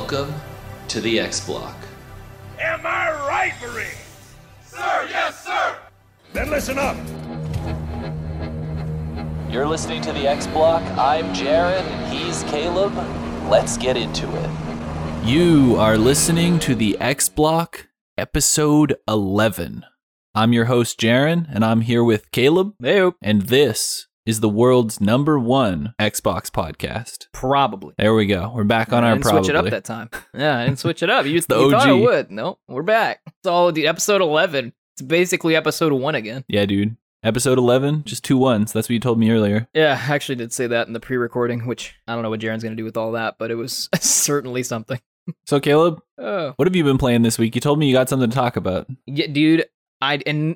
Welcome to the X-Block. Am I right, Marine? Sir, yes, sir! Then listen up! You're listening to the X-Block. I'm Jaron, and he's Caleb. Let's get into it. You are listening to the X-Block, episode 11. I'm your host, Jaron, and I'm here with Caleb. Hey. And this is the world's #1 Xbox podcast. Probably. There we go. We're back on our probably. I didn't switch it up that time. Yeah, I didn't switch it up. You the OG. Thought I would. No, we're back. It's all, dude, episode 11. It's basically episode 1 again. Yeah, dude. Episode 11, just 2 1s. That's what you told me earlier. Yeah, I actually did say that in the pre-recording, which I don't know what Jaron's going to do with all that, but it was certainly something. So, Caleb, what have you been playing this week? You told me you got something to talk about. Yeah, dude.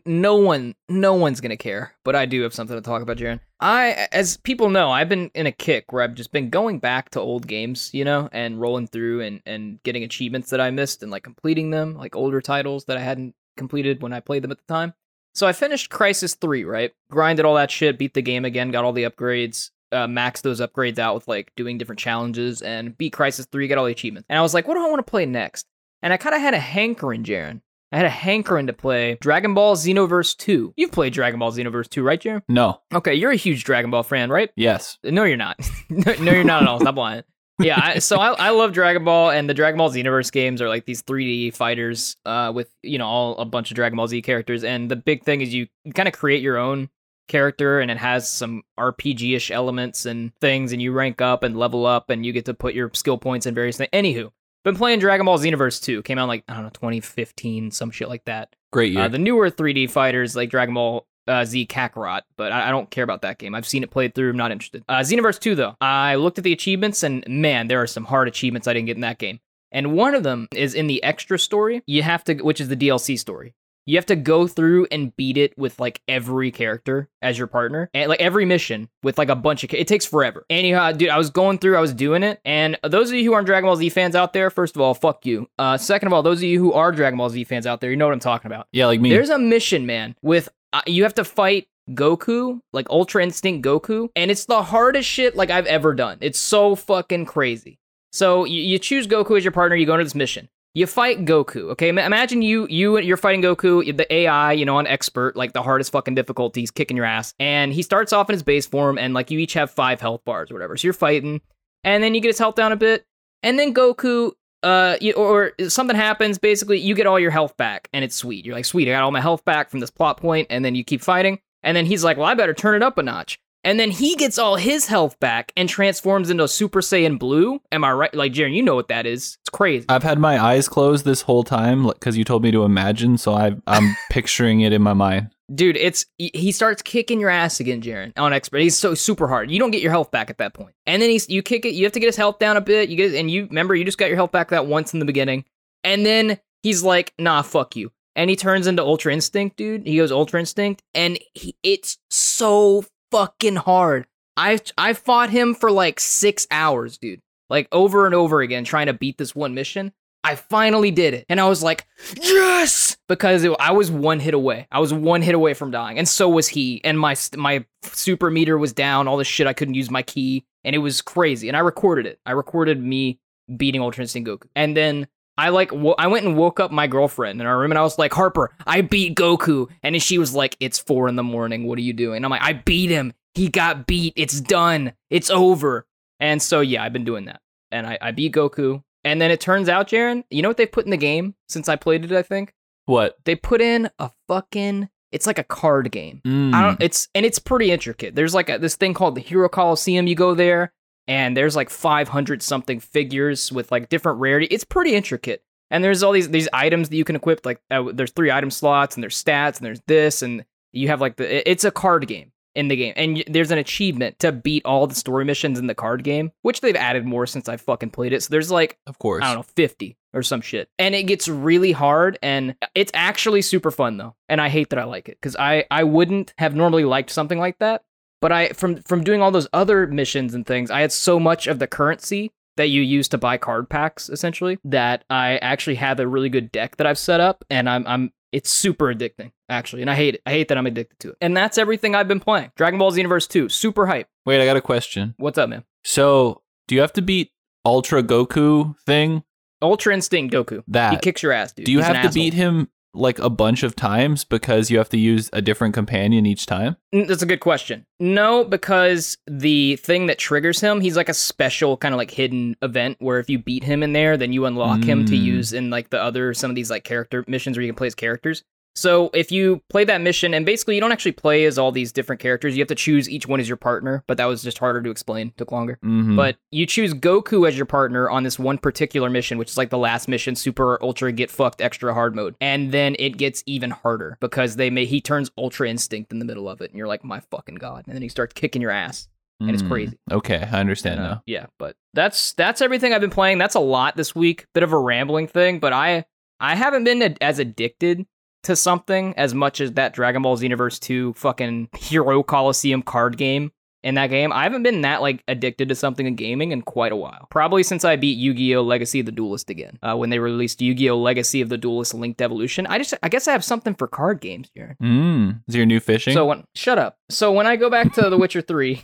No one's gonna care, but I do have something to talk about, Jaron. As people know, I've been in a kick where I've just been going back to old games, you know, and rolling through and getting achievements that I missed and like completing them, like older titles that I hadn't completed when I played them at the time. So I finished Crisis 3, right? Grinded all that shit, beat the game again, got all the upgrades, maxed those upgrades out with like doing different challenges and beat Crisis 3, got all the achievements. And I was like, what do I want to play next? And I kind of had a hankering, Jaron. I had a hankering to play Dragon Ball Xenoverse 2. You've played Dragon Ball Xenoverse 2, right, Jaron? No. Okay, you're a huge Dragon Ball fan, right? Yes. No, you're not. No, you're not at all. Stop lying. Yeah, I love Dragon Ball, and the Dragon Ball Xenoverse games are like these 3D fighters with, you know, all a bunch of Dragon Ball Z characters, and the big thing is you kind of create your own character, and it has some RPG-ish elements and things, and you rank up and level up, and you get to put your skill points in various things. Anywho. Been playing Dragon Ball Xenoverse 2. Came out in, like, I don't know, 2015, some shit like that. Great year. The newer 3D fighters, like Dragon Ball Z Kakarot, but I don't care about that game. I've seen it played through. I'm not interested. Xenoverse 2, though. I looked at the achievements, and man, there are some hard achievements I didn't get in that game. And one of them is in the extra story, which is the DLC story. You have to go through and beat it with, like, every character as your partner. And, like, every mission with, like, a bunch of... It takes forever. Anyhow, dude, I was going through, I was doing it. And those of you who aren't Dragon Ball Z fans out there, first of all, fuck you. Second of all, those of you who are Dragon Ball Z fans out there, you know what I'm talking about. Yeah, like me. There's a mission, man, with... you have to fight Goku, like, Ultra Instinct Goku. And it's the hardest shit, like, I've ever done. It's so fucking crazy. So, you choose Goku as your partner, you go into this mission. You fight Goku, okay? Imagine you're fighting Goku, the AI, you know, on expert, like the hardest fucking difficulties, kicking your ass. And he starts off in his base form, and like you each have 5 health bars or whatever. So you're fighting, and then you get his health down a bit, and then Goku, or something happens. Basically, you get all your health back, and it's sweet. You're like, sweet, I got all my health back from this plot point, and then you keep fighting, and then he's like, well, I better turn it up a notch. And then he gets all his health back and transforms into Super Saiyan Blue. Am I right? Like, Jaron, you know what that is. It's crazy. I've had my eyes closed this whole time because you told me to imagine, so I'm picturing it in my mind. Dude, he starts kicking your ass again, Jaron, on expert. He's so super hard. You don't get your health back at that point. And then you kick it. You have to get his health down a bit. Remember, you just got your health back that once in the beginning. And then he's like, nah, fuck you. And he turns into Ultra Instinct, dude. He goes Ultra Instinct. And it's so fucking hard. I fought him for like 6 hours, dude, like over and over again, trying to beat this one mission. I finally did it, and I was like, yes, because I was one hit away. I was one hit away from dying, and so was he. And my super meter was down. All this shit, I couldn't use my key, and it was crazy. And I recorded it. I recorded me beating Ultra Instinct Goku, and then I went and woke up my girlfriend in our room, and I was like, Harper, I beat Goku. And then she was like, it's 4 a.m. What are you doing? And I'm like, I beat him. He got beat. It's done. It's over. And so, yeah, I've been doing that. And I beat Goku. And then it turns out, Jaron, you know what they put in the game since I played it, I think? What? They put in a fucking... It's like a card game. It's pretty intricate. There's like this thing called the Hero Coliseum. You go there, and there's like 500 something figures with like different rarity. It's pretty intricate. And there's all these items that you can equip. Like there's 3 item slots, and there's stats, and there's this, and you have like it's a card game in the game. And there's an achievement to beat all the story missions in the card game, which they've added more since I fucking played it. So there's like, of course, I don't know, 50 or some shit. And it gets really hard, and it's actually super fun though. And I hate that I like it, because I wouldn't have normally liked something like that. But from doing all those other missions and things, I had so much of the currency that you use to buy card packs, essentially, that I actually have a really good deck that I've set up, and it's super addicting, actually, and I hate it. I hate that I'm addicted to it. And that's everything I've been playing. Dragon Ball Xenoverse 2, super hype. Wait, I got a question. What's up, man? So, do you have to beat Ultra Goku thing Ultra Instinct Goku. That. He kicks your ass, dude. Do you have to beat him like a bunch of times because you have to use a different companion each time? That's a good question. No, because the thing that triggers him, he's like a special kind of like hidden event where if you beat him in there, then you unlock him to use in like the other, some of these like character missions where you can play as characters. So if you play that mission, and basically you don't actually play as all these different characters, you have to choose each one as your partner, but that was just harder to explain, took longer. Mm-hmm. But you choose Goku as your partner on this one particular mission, which is like the last mission, Super Ultra Get Fucked Extra Hard Mode. And then it gets even harder because he turns Ultra Instinct in the middle of it, and you're like, my fucking God. And then he starts kicking your ass. And it's crazy. Okay, I understand now. Yeah, but that's everything I've been playing. That's a lot this week. Bit of a rambling thing, but I haven't been as addicted to something as much as that Dragon Ball Xenoverse 2 fucking Hero Coliseum card game. In that game, I haven't been that like addicted to something in gaming in quite a while. Probably since I beat Yu-Gi-Oh! Legacy of the Duelist again. When they released Yu-Gi-Oh! Legacy of the Duelist Linked Evolution, I guess I have something for card games here. Is your new fishing? So when I go back to The Witcher 3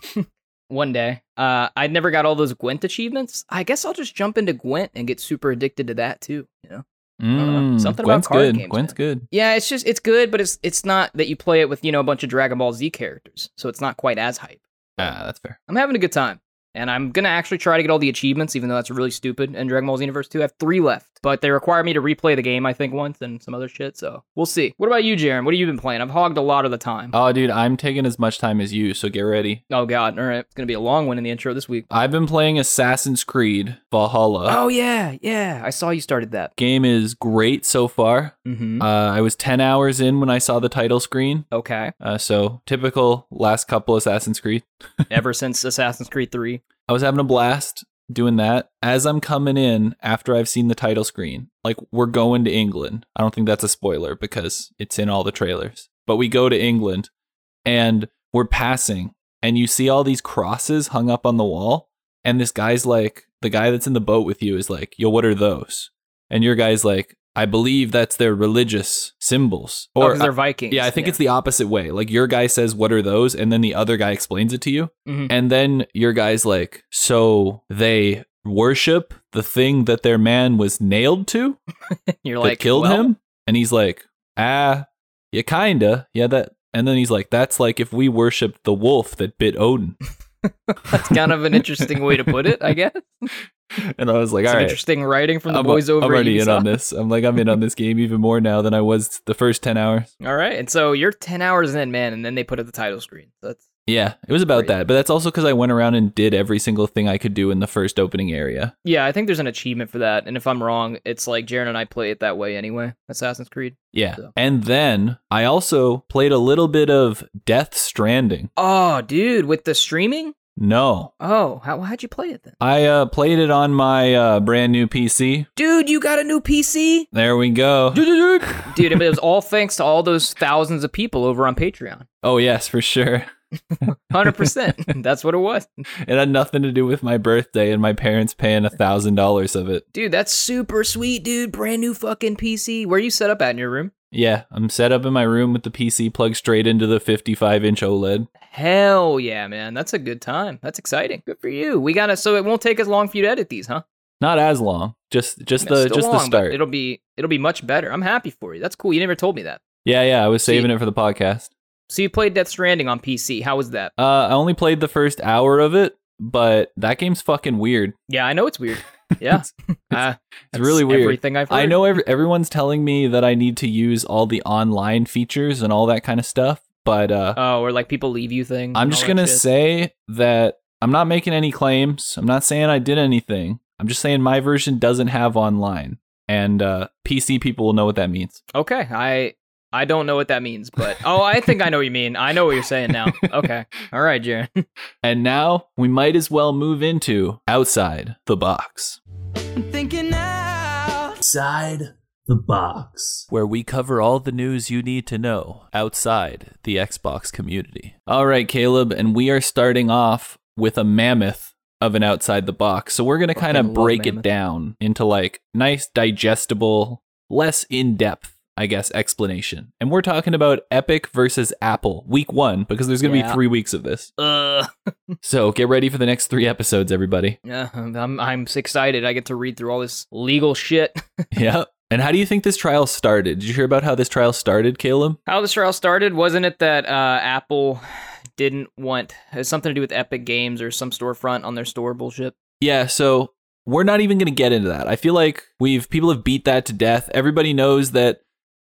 one day, I never got all those Gwent achievements. I guess I'll just jump into Gwent and get super addicted to that too, you know? Something Gwent's about card good. Games. Gwent's good. Yeah, it's good, but it's not that you play it with, you know, a bunch of Dragon Ball Z characters, so it's not quite as hype. Ah, that's fair. I'm having a good time, and I'm gonna actually try to get all the achievements, even though that's really stupid. And Dragon Ball Xenoverse 2, I have 3 left, but they require me to replay the game, I think, once and some other shit. So we'll see. What about you, Jaron? What have you been playing? I've hogged a lot of the time. Oh, dude, I'm taking as much time as you, so get ready. Oh God, all right, it's gonna be a long one in the intro this week. I've been playing Assassin's Creed Valhalla. Oh yeah, I saw you started that. Game is great so far. Mm-hmm. I was 10 hours in when I saw the title screen. Okay. So typical last couple Assassin's Creed. Ever since Assassin's Creed 3. I was having a blast doing that. As I'm coming in after I've seen the title screen, like we're going to England. I don't think that's a spoiler because it's in all the trailers. But we go to England and we're passing and you see all these crosses hung up on the wall. And this guy's like, the guy that's in the boat with you is like, yo, what are those? And your guy's like, I believe that's their religious symbols. Or because they're Vikings. Yeah, I think it's the opposite way. Like your guy says, what are those? And then the other guy explains it to you. Mm-hmm. And then your guy's like, so they worship the thing that their man was nailed to? You're like, killed him? And he's like, yeah, kinda. Yeah, that. And then he's like, that's like if we worship the wolf that bit Odin. That's kind of an interesting way to put it, I guess. And I was like, all right. Interesting writing from the boys over. I'm already in on this. I'm in on this game even more now than I was the first 10 hours. All right. And so you're 10 hours in, man. And then they put up the title screen. Yeah, it was about that. But that's also because I went around and did every single thing I could do in the first opening area. Yeah, I think there's an achievement for that. And if I'm wrong, it's like Jaron and I play it that way anyway. Assassin's Creed. Yeah. So. And then I also played a little bit of Death Stranding. Oh, dude, with the streaming? No. Oh, how'd you play it then? I played it on my brand new PC. Dude, you got a new PC? There we go. Dude, it was all thanks to all those thousands of people over on Patreon. Oh, yes, for sure. 100%. That's what it was. It had nothing to do with my birthday and my parents paying $1,000 of it. Dude, that's super sweet, dude. Brand new fucking PC. Where are you set up at in your room? Yeah, I'm set up in my room with the PC plugged straight into the 55-inch OLED. Hell yeah, man. That's a good time. That's exciting. Good for you. So it won't take as long for you to edit these, huh? Not as long. Just the start. It'll be much better. I'm happy for you. That's cool. You never told me that. Yeah. I was saving it for the podcast. So you played Death Stranding on PC. How was that? I only played the first hour of it, but that game's fucking weird. Yeah, I know it's weird. Yeah. It's really weird. Everything I've heard. I know everyone's telling me that I need to use all the online features and all that kind of stuff, but... or like people leave you things. I'm just going to say that I'm not making any claims. I'm not saying I did anything. I'm just saying my version doesn't have online, and PC people will know what that means. Okay, I don't know what that means, but... Oh, I think I know what you mean. I know what you're saying now. Okay. All right, Jaron. And now, we might as well move into Outside the Box. I'm thinking Outside the Box. Where we cover all the news you need to know outside the Xbox community. All right, Caleb, and we are starting off with a mammoth of an Outside the Box. So we're going to kind of break it down into, like, nice, digestible, less in-depth I guess, explanation. And we're talking about Epic versus Apple week 1, because there's going to be 3 weeks of this. So get ready for the next 3 episodes, everybody. Yeah, I'm excited. I get to read through all this legal shit. Yeah. And how do you think this trial started? Did you hear about how this trial started, Caleb? How this trial started? Wasn't it that Apple didn't want... It has something to do with Epic Games or some storefront on their store bullshit? Yeah, so... We're not even going to get into that. I feel like people have beat that to death. Everybody knows that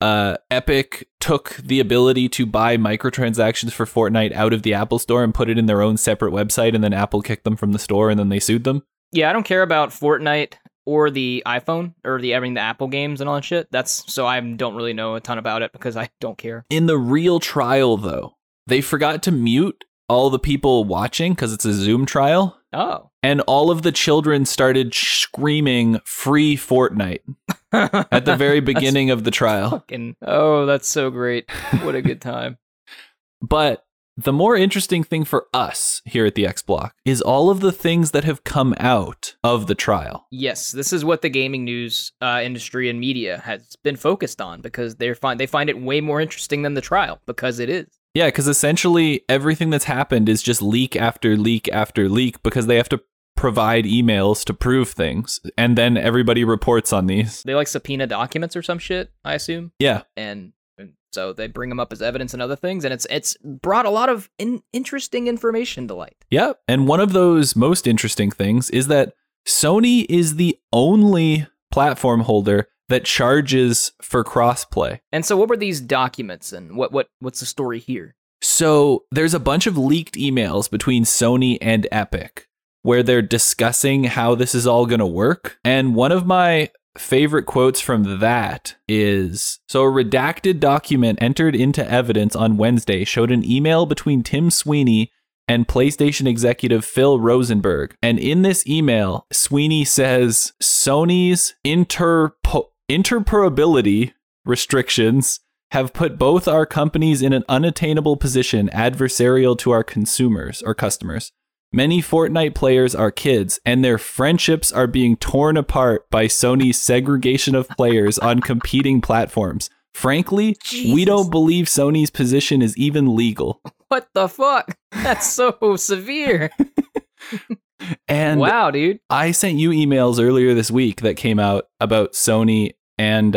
Epic took the ability to buy microtransactions for Fortnite out of the Apple Store and put it in their own separate website, and then Apple kicked them from the store, and then they sued them. Yeah, I don't care about Fortnite or the iPhone or the Apple games and all that shit. So I don't really know a ton about it because I don't care. In the real trial, though, they forgot to mute all the people watching because it's a Zoom trial. Oh. And all of the children started screaming "Free Fortnite" at the very beginning of the trial. That's so great. What a good time. But the more interesting thing for us here at the X-Block is all of the things that have come out of the trial. Yes, this is what the gaming news industry and media has been focused on, because they find it way more interesting than the trial, because it is. Yeah, because essentially everything that's happened is just leak after leak after leak, because they have to provide emails to prove things, and then everybody reports on these. They like subpoena documents or some shit, I assume. Yeah. And so they bring them up as evidence and other things, and it's brought a lot of interesting information to light. Yeah, and one of those most interesting things is that Sony is the only platform holder that charges for crossplay. And so what were these documents, and what's the story here? So there's a bunch of leaked emails between Sony and Epic where they're discussing how this is all going to work. And one of my favorite quotes from that is, so a redacted document entered into evidence on Wednesday showed an email between Tim Sweeney and PlayStation executive Phil Rosenberg. And in this email, Sweeney says Sony's interoperability restrictions have put both our companies in an unattainable position adversarial to our consumers or customers. Many Fortnite players are kids, and their friendships are being torn apart by Sony's segregation of players on competing platforms. Frankly, we don't believe Sony's position is even legal. What the fuck? That's so severe. And wow, dude. I sent you emails earlier this week that came out about Sony and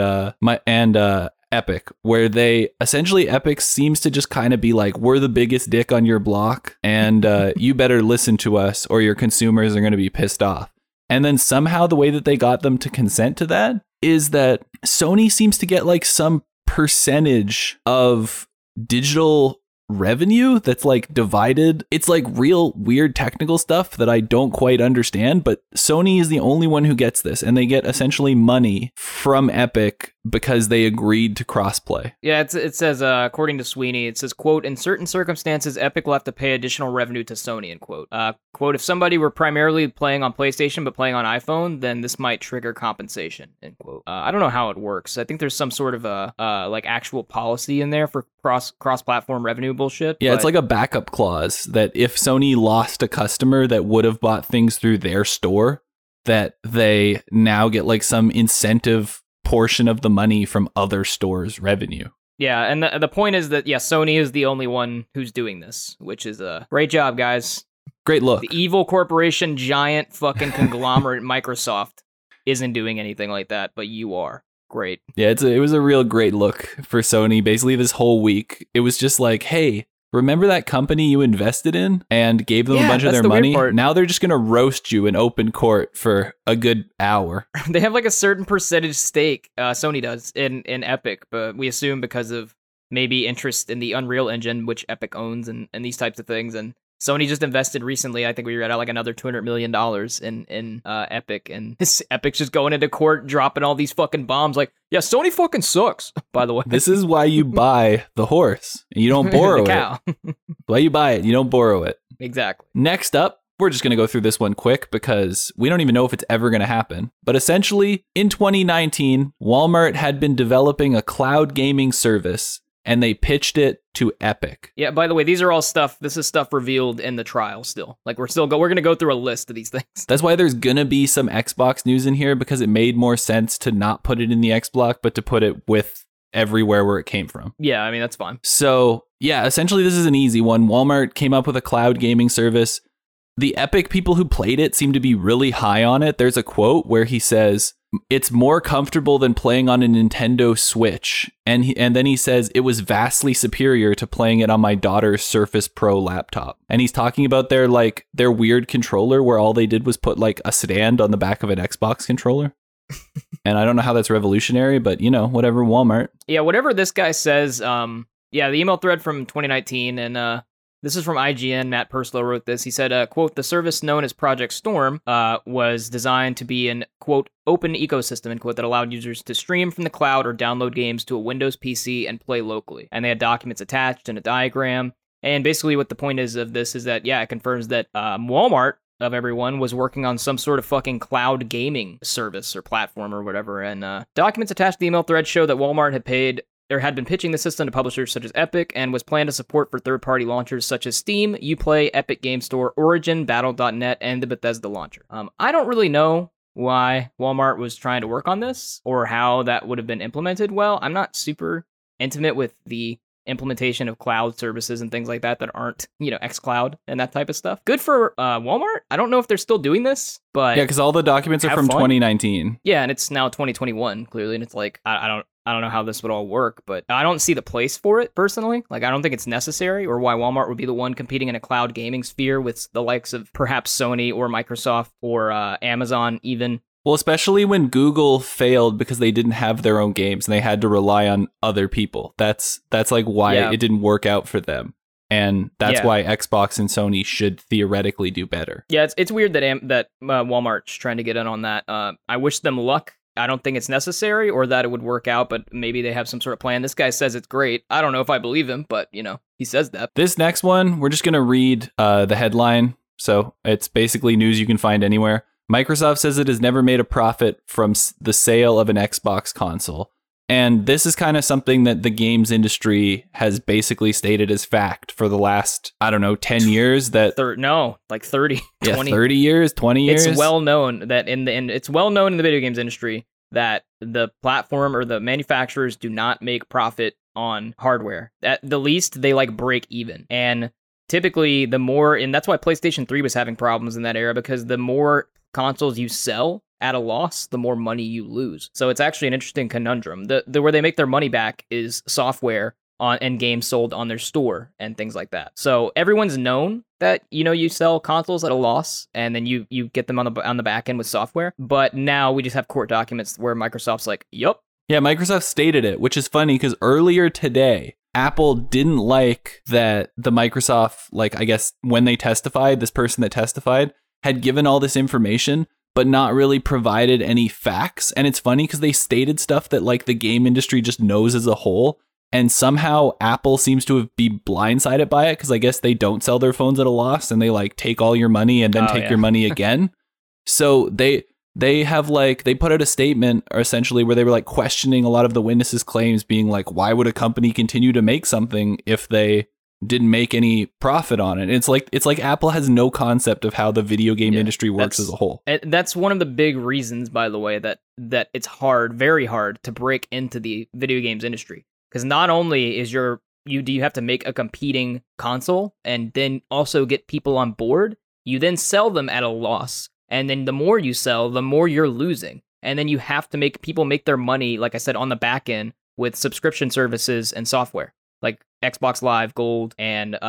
Epic, where they essentially, Epic seems to just kind of be like, we're the biggest dick on your block, and you better listen to us or your consumers are going to be pissed off. And then somehow the way that they got them to consent to that is that Sony seems to get like some percentage of digital revenue that's like divided. It's like real weird technical stuff that I don't quite understand, but Sony is the only one who gets this, and they get essentially money from Epic because they agreed to crossplay. Yeah, it says, according to Sweeney, it says, quote, in certain circumstances, Epic will have to pay additional revenue to Sony, end quote. Quote, if somebody were primarily playing on PlayStation but playing on iPhone, then this might trigger compensation, end quote. I don't know how it works. I think there's some sort of a actual policy in there for cross-platform revenue bullshit. Yeah, it's like a backup clause that if Sony lost a customer that would have bought things through their store, that they now get like some incentive portion of the money from other stores' revenue. Yeah, and the point is that, yeah, Sony is the only one who's doing this, which is a great job, guys. Great look. The evil corporation, giant fucking conglomerate Microsoft isn't doing anything like that, but you are. Great. Yeah, it was a real great look for Sony. Basically, this whole week, it was just like, hey, remember that company you invested in and gave them a bunch of their money? Now they're just going to roast you in open court for a good hour. They have like a certain percentage stake, Sony does, in Epic, but we assume because of maybe interest in the Unreal Engine, which Epic owns, and these types of things. And Sony just invested recently, I think we read out like another $200 million in Epic, and Epic's just going into court, dropping all these fucking bombs like, yeah, Sony fucking sucks, by the way. This is why you buy the horse and you don't borrow the cow. It. Why you buy it, you don't borrow it. Exactly. Next up, we're just going to go through this one quick because we don't even know if it's ever going to happen. But essentially, in 2019, Walmart had been developing a cloud gaming service, and they pitched it to Epic. Yeah, by the way, these are all stuff. This is stuff revealed in the trial still. Like, we're going to go through a list of these things. That's why there's going to be some Xbox news in here, because it made more sense to not put it in the X-Block, but to put it with everywhere where it came from. Yeah, I mean, that's fine. So yeah, essentially this is an easy one. Walmart came up with a cloud gaming service. The Epic people who played it seem to be really high on it. There's a quote where he says, "It's more comfortable than playing on a Nintendo Switch." And then he says, "It was vastly superior to playing it on my daughter's Surface Pro laptop." And he's talking about their weird controller where all they did was put like a stand on the back of an Xbox controller. And I don't know how that's revolutionary, but you know, whatever, Walmart. Yeah, whatever this guy says. The email thread from 2019, and this is from IGN. Matt Perslow wrote this. He said, quote, "The service known as Project Storm was designed to be an, quote, open ecosystem, end quote, that allowed users to stream from the cloud or download games to a Windows PC and play locally." And they had documents attached and a diagram. And basically what the point is of this is that, yeah, it confirms that Walmart, of everyone, was working on some sort of fucking cloud gaming service or platform or whatever. And documents attached to the email thread show that Walmart had been pitching the system to publishers such as Epic and was planned to support for third-party launchers such as Steam, Uplay, Epic Game Store, Origin, Battle.net, and the Bethesda launcher. I don't really know why Walmart was trying to work on this or how that would have been implemented well. I'm not super intimate with the implementation of cloud services and things like that aren't, you know, xCloud and that type of stuff. Good for Walmart. I don't know if they're still doing this, but yeah, because all the documents are from 2019. Yeah, and it's now 2021 clearly, and it's like I don't know how this would all work, but I don't see the place for it personally. Like, I don't think it's necessary, or why Walmart would be the one competing in a cloud gaming sphere with the likes of perhaps Sony or Microsoft or Amazon even. Well, especially when Google failed because they didn't have their own games and they had to rely on other people. That's like why it didn't work out for them. And that's why Xbox and Sony should theoretically do better. Yeah, it's weird that Walmart's trying to get in on that. I wish them luck. I don't think it's necessary or that it would work out, but maybe they have some sort of plan. This guy says it's great. I don't know if I believe him, but, you know, he says that. This next one, we're just going to read the headline. So it's basically news you can find anywhere. Microsoft says it has never made a profit from the sale of an Xbox console. And this is kind of something that the games industry has basically stated as fact for the last, I don't know, 10 years. 20 years, 20 years. It's well known that in the video games industry that the platform or the manufacturers do not make profit on hardware. At the least, they like break even. And typically and that's why PlayStation 3 was having problems in that era, because the more consoles you sell at a loss, the more money you lose. So it's actually an interesting conundrum. The where they make their money back is software and games sold on their store and things like that. So everyone's known that, you know, you sell consoles at a loss and then you get them on the back end with software. But now we just have court documents where Microsoft's like, "Yup." Yeah, Microsoft stated it, which is funny because earlier today, Apple didn't like that the Microsoft, like, I guess when they testified, this person that testified had given all this information, but not really provided any facts. And it's funny because they stated stuff that like the game industry just knows as a whole. And somehow Apple seems to be blindsided by it because I guess they don't sell their phones at a loss and they like take all your money and then your money again. So they have like, they put out a statement or essentially where they were like questioning a lot of the witnesses' claims, being like, why would a company continue to make something if they didn't make any profit on it? It's like Apple has no concept of how the video game industry works as a whole. That's one of the big reasons, by the way, that it's hard, very hard to break into the video games industry. Because not only is you have to make a competing console and then also get people on board, you then sell them at a loss. And then the more you sell, the more you're losing. And then you have to make people make their money, like I said, on the back end with subscription services and software. Like Xbox Live Gold and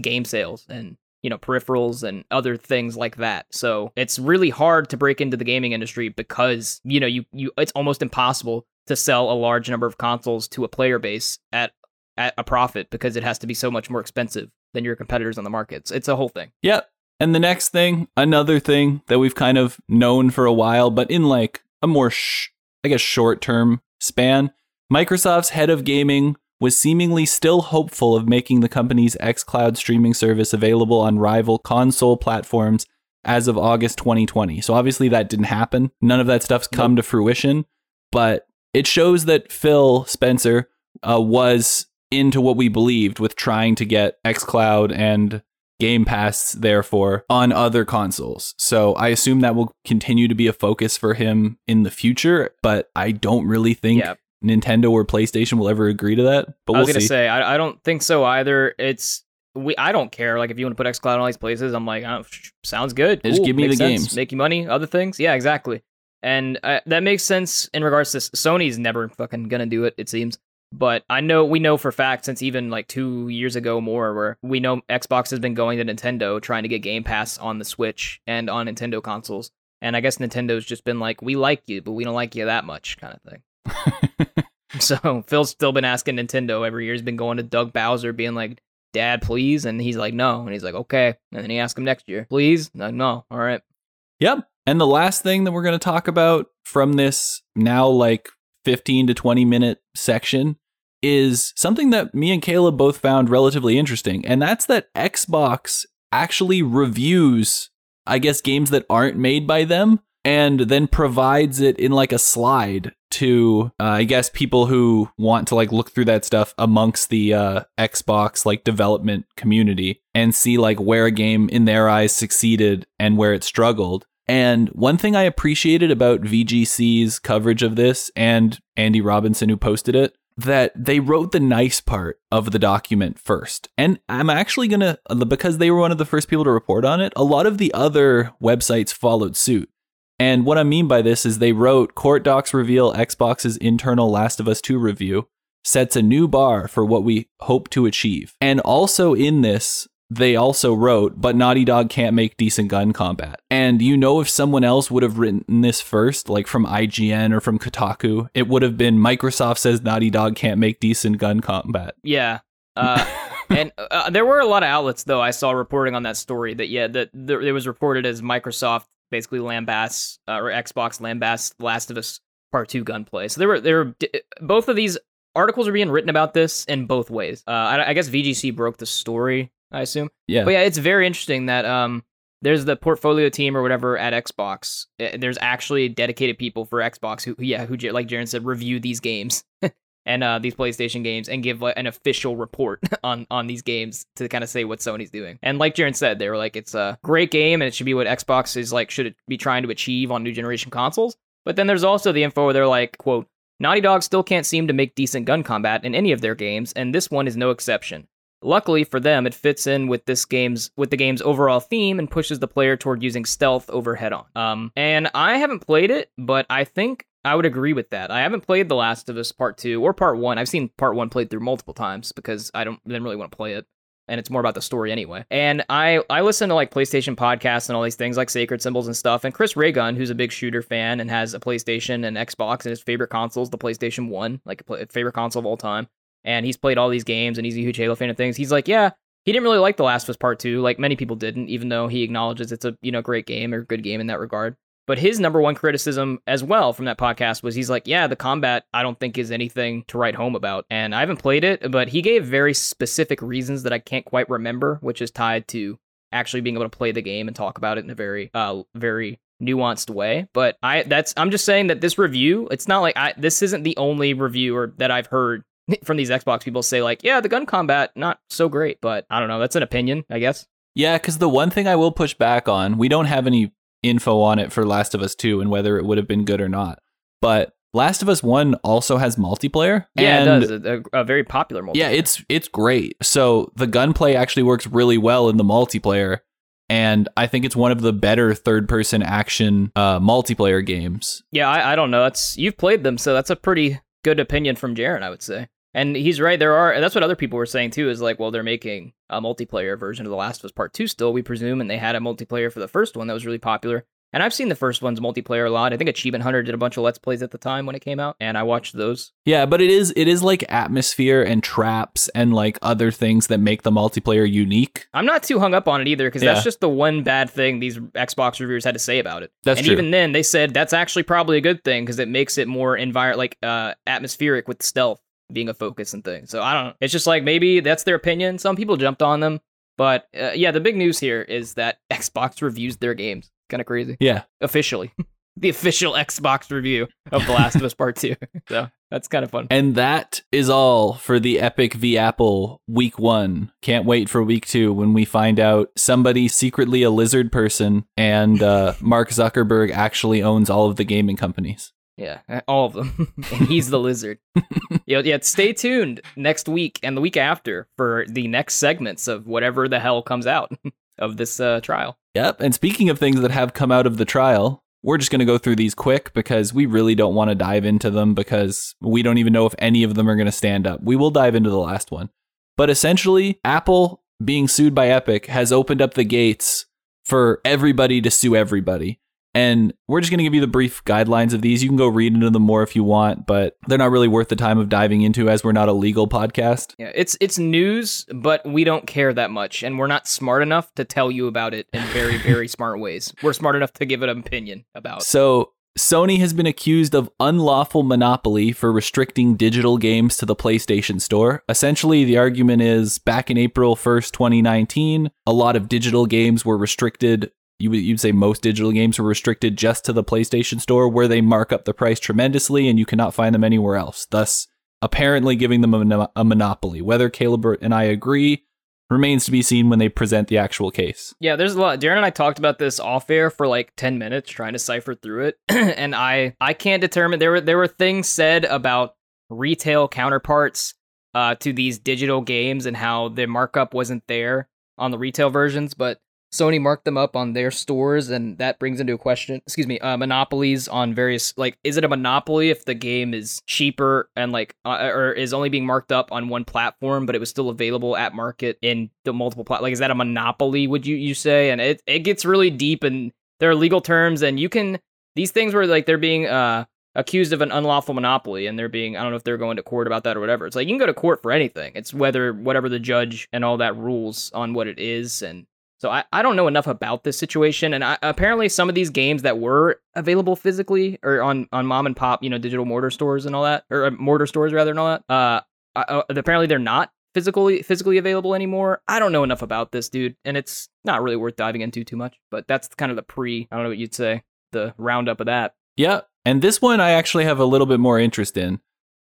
game sales and, you know, peripherals and other things like that. So it's really hard to break into the gaming industry because, you know, you it's almost impossible to sell a large number of consoles to a player base at a profit because it has to be so much more expensive than your competitors on the markets. It's a whole thing. Yeah. And the next thing, another thing that we've kind of known for a while, but in like a more, short-term span, Microsoft's head of gaming was seemingly still hopeful of making the company's xCloud streaming service available on rival console platforms as of August 2020. So obviously that didn't happen. None of that stuff's come to fruition, but it shows that Phil Spencer was into what we believed with trying to get xCloud and Game Pass, therefore, on other consoles. So I assume that will continue to be a focus for him in the future, but I don't really think Nintendo or PlayStation will ever agree to that. But we'll see. I was gonna say I don't think so either. I don't care. Like, if you want to put xCloud on all these places, I'm like, oh, sounds good. Cool. Just give me the games, make you money, other things. Yeah, exactly. And that makes sense in regards to Sony's never fucking gonna do it. It seems. But I know, we know for a fact, since even like 2 years ago more, where we know Xbox has been going to Nintendo trying to get Game Pass on the Switch and on Nintendo consoles. And I guess Nintendo's just been like, we like you, but we don't like you that much kind of thing. So Phil's still been asking Nintendo every year. He's been going to Doug Bowser being like, Dad, please. And he's like, no. And he's like, okay. And then he asks him next year, please. Like, no. All right. Yep. And the last thing that we're going to talk about from this now like 15 to 20 minute section is something that me and Caleb both found relatively interesting. And that's that Xbox actually reviews, I guess, games that aren't made by them and then provides it in like a slide to, I guess, people who want to like look through that stuff amongst the Xbox like development community and see like where a game in their eyes succeeded and where it struggled. And one thing I appreciated about VGC's coverage of this and Andy Robinson, who posted it, that they wrote the nice part of the document first. And I'm actually going to, because they were one of the first people to report on it, a lot of the other websites followed suit. And what I mean by this is they wrote, court docs reveal Xbox's internal Last of Us 2 review sets a new bar for what we hope to achieve. And also in this, they also wrote, but Naughty Dog can't make decent gun combat. And you know, if someone else would have written this first, like from IGN or from Kotaku, it would have been Microsoft says Naughty Dog can't make decent gun combat. Yeah. And there were a lot of outlets, though, I saw reporting on that story that, yeah, that it was reported as Microsoft basically lambasts or Xbox lambasts Last of Us Part Two gunplay. So there were both of these articles are being written about this in both ways. I guess VGC broke the story, I assume. Yeah. But yeah, it's very interesting that there's the portfolio team or whatever at Xbox. There's actually dedicated people for Xbox who like Jaron said, review these games and these PlayStation games and give like an official report on these games to kind of say what Sony's doing. And like Jaron said, they were like, it's a great game and it should be what Xbox is like, should it be trying to achieve on new generation consoles. But then there's also the info where they're like, quote, Naughty Dog still can't seem to make decent gun combat in any of their games, and this one is no exception. Luckily for them, it fits in with the game's overall theme and pushes the player toward using stealth over head-on. And I haven't played it, but I think I would agree with that. I haven't played The Last of Us Part 2 or Part 1. I've seen Part 1 played through multiple times because I didn't really want to play it, and it's more about the story anyway. And I listen to like PlayStation podcasts and all these things like Sacred Symbols and stuff, and Chris Raygun, who's a big shooter fan and has a PlayStation and Xbox, and his favorite console's the PlayStation 1, like a favorite console of all time. And he's played all these games, and he's a huge Halo fan of things. He's like, yeah, he didn't really like The Last of Us Part 2, like many people didn't, even though he acknowledges it's a great game or good game in that regard. But his number one criticism as well from that podcast was he's like, yeah, the combat I don't think is anything to write home about. And I haven't played it, but he gave very specific reasons that I can't quite remember, which is tied to actually being able to play the game and talk about it in a very, very nuanced way. But I'm just saying that this review, it's not like this isn't the only reviewer that I've heard from these Xbox people say like, yeah, the gun combat, not so great, but I don't know. That's an opinion, I guess. Yeah, because the one thing I will push back on, we don't have any info on it for Last of Us 2 and whether it would have been good or not. But Last of Us 1 also has multiplayer. Yeah, and it does. A very popular multiplayer. Yeah, it's great. So the gunplay actually works really well in the multiplayer. And I think it's one of the better third-person action multiplayer games. Yeah, I don't know. You've played them, so that's a pretty good opinion from Jaron, I would say. And he's right. And that's what other people were saying too, is like, well, they're making a multiplayer version of The Last of Us Part 2 still, we presume. And they had a multiplayer for the first one that was really popular. And I've seen the first one's multiplayer a lot. I think Achievement Hunter did a bunch of Let's Plays at the time when it came out, and I watched those. Yeah, but it is like atmosphere and traps and like other things that make the multiplayer unique. I'm not too hung up on it either, because that's just the one bad thing these Xbox reviewers had to say about it. That's true. And even then, they said that's actually probably a good thing because it makes it more atmospheric with stealth being a focus and things. So I don't know. It's just like maybe that's their opinion. Some people jumped on them. But yeah, the big news here is that Xbox reviews their games. Kind of crazy. Yeah. Officially. The official Xbox review of The Last of Us Part 2. So that's kind of fun. And that is all for the Epic v. Apple week 1. Can't wait for week 2 when we find out somebody secretly a lizard person and Mark Zuckerberg actually owns all of the gaming companies. Yeah, all of them. And he's the lizard. Yeah, stay tuned next week and the week after for the next segments of whatever the hell comes out of this trial. Yep, and speaking of things that have come out of the trial, we're just going to go through these quick because we really don't want to dive into them because we don't even know if any of them are going to stand up. We will dive into the last one. But essentially, Apple being sued by Epic has opened up the gates for everybody to sue everybody. And we're just going to give you the brief guidelines of these. You can go read into them more if you want, but they're not really worth the time of diving into as we're not a legal podcast. Yeah, it's news, but we don't care that much. And we're not smart enough to tell you about it in very, very smart ways. We're smart enough to give it an opinion about. So Sony has been accused of unlawful monopoly for restricting digital games to the PlayStation Store. Essentially, the argument is back in April 1st, 2019, a lot of digital games were restricted. You'd say most digital games were restricted just to the PlayStation Store, where they mark up the price tremendously and you cannot find them anywhere else, thus apparently giving them a monopoly. Whether Caleb and I agree remains to be seen when they present the actual case. Yeah, there's a lot. Jaron and I talked about this off air for like 10 minutes trying to cipher through it. And I can't determine. There were things said about retail counterparts to these digital games and how the markup wasn't there on the retail versions, but Sony marked them up on their stores, and that brings into a question, monopolies on various, like, is it a monopoly if the game is cheaper and like, or is only being marked up on one platform, but it was still available at market in the multiple platforms? Like, is that a monopoly, would you say? And it gets really deep, and there are legal terms, and you can, these things were like, they're being accused of an unlawful monopoly, and they're being, I don't know if they're going to court about that or whatever. It's like, you can go to court for anything. It's whether, whatever the judge and all that rules on what it is, and so I don't know enough about this situation, and apparently some of these games that were available physically or on mom and pop, digital mortar stores and all that, or mortar stores rather and all that, apparently they're not physically available anymore. I don't know enough about this, dude, and it's not really worth diving into too much, but that's kind of the I don't know what you'd say, the roundup of that. Yeah, and this one I actually have a little bit more interest in.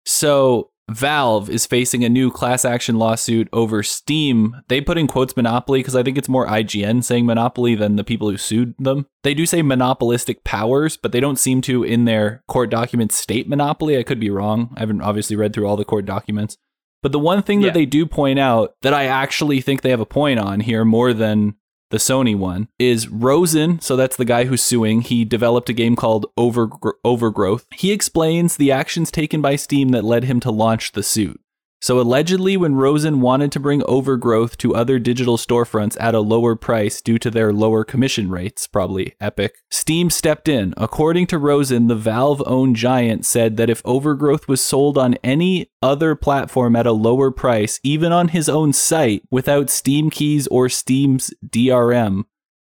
So Valve is facing a new class action lawsuit over Steam. They put in quotes monopoly because I think it's more IGN saying monopoly than the people who sued them. They do say monopolistic powers, but they don't seem to in their court documents state monopoly. I could be wrong. I haven't obviously read through all the court documents. But the one thing that they do point out that I actually think they have a point on here more than the Sony one is Rosen. So that's the guy who's suing. He developed a game called Overgrowth. He explains the actions taken by Steam that led him to launch the suit. So allegedly, when Rosen wanted to bring Overgrowth to other digital storefronts at a lower price due to their lower commission rates, probably Epic, Steam stepped in. According to Rosen, the Valve-owned giant said that if Overgrowth was sold on any other platform at a lower price, even on his own site, without Steam keys or Steam's DRM,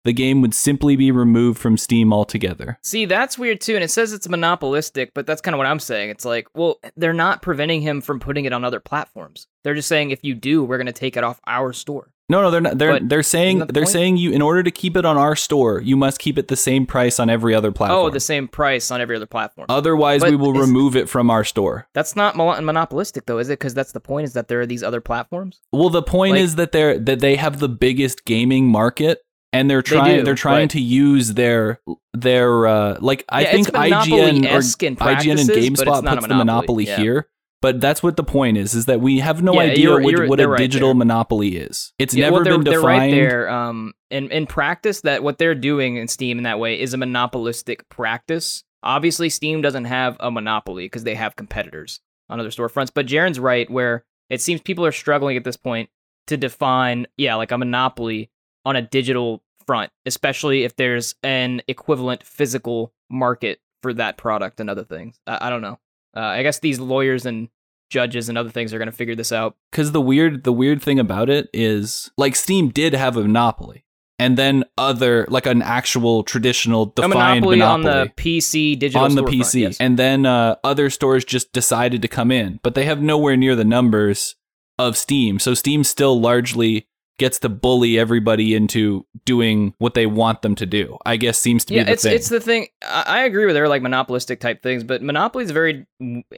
the game would simply be removed from Steam altogether. See, that's weird too, and it says it's monopolistic, but that's kind of what I'm saying. It's like, well, they're not preventing him from putting it on other platforms. They're just saying, if you do, we're going to take it off our store. No, they're not. They're saying you, in order to keep it on our store, you must keep it the same price on every other platform. Oh, the same price on every other platform. Otherwise, we will remove it from our store. That's not monopolistic, though, is it? Because that's the point, is that there are these other platforms. Well, the point is that they have the biggest gaming market. And they're trying to use their I think IGN and GameSpot puts the monopoly here, but that's what the point is that we have no idea what a digital monopoly is. It's never been defined. They're right there. And in practice, that what they're doing in Steam in that way is a monopolistic practice. Obviously, Steam doesn't have a monopoly because they have competitors on other storefronts. But Jaron's right, where it seems people are struggling at this point to define, like a monopoly on a digital front, especially if there's an equivalent physical market for that product and other things. I don't know. I guess these lawyers and judges and other things are going to figure this out. Because the weird thing about it is, like, Steam did have a monopoly, and then other, like, an actual traditional defined monopoly on the PC digital on the PC, front, yes. And then other stores just decided to come in, but they have nowhere near the numbers of Steam. So Steam still largely gets to bully everybody into doing what they want them to do, I guess, seems to be the thing. Yeah, it's the thing. I agree with her, like, monopolistic type things, but monopoly is very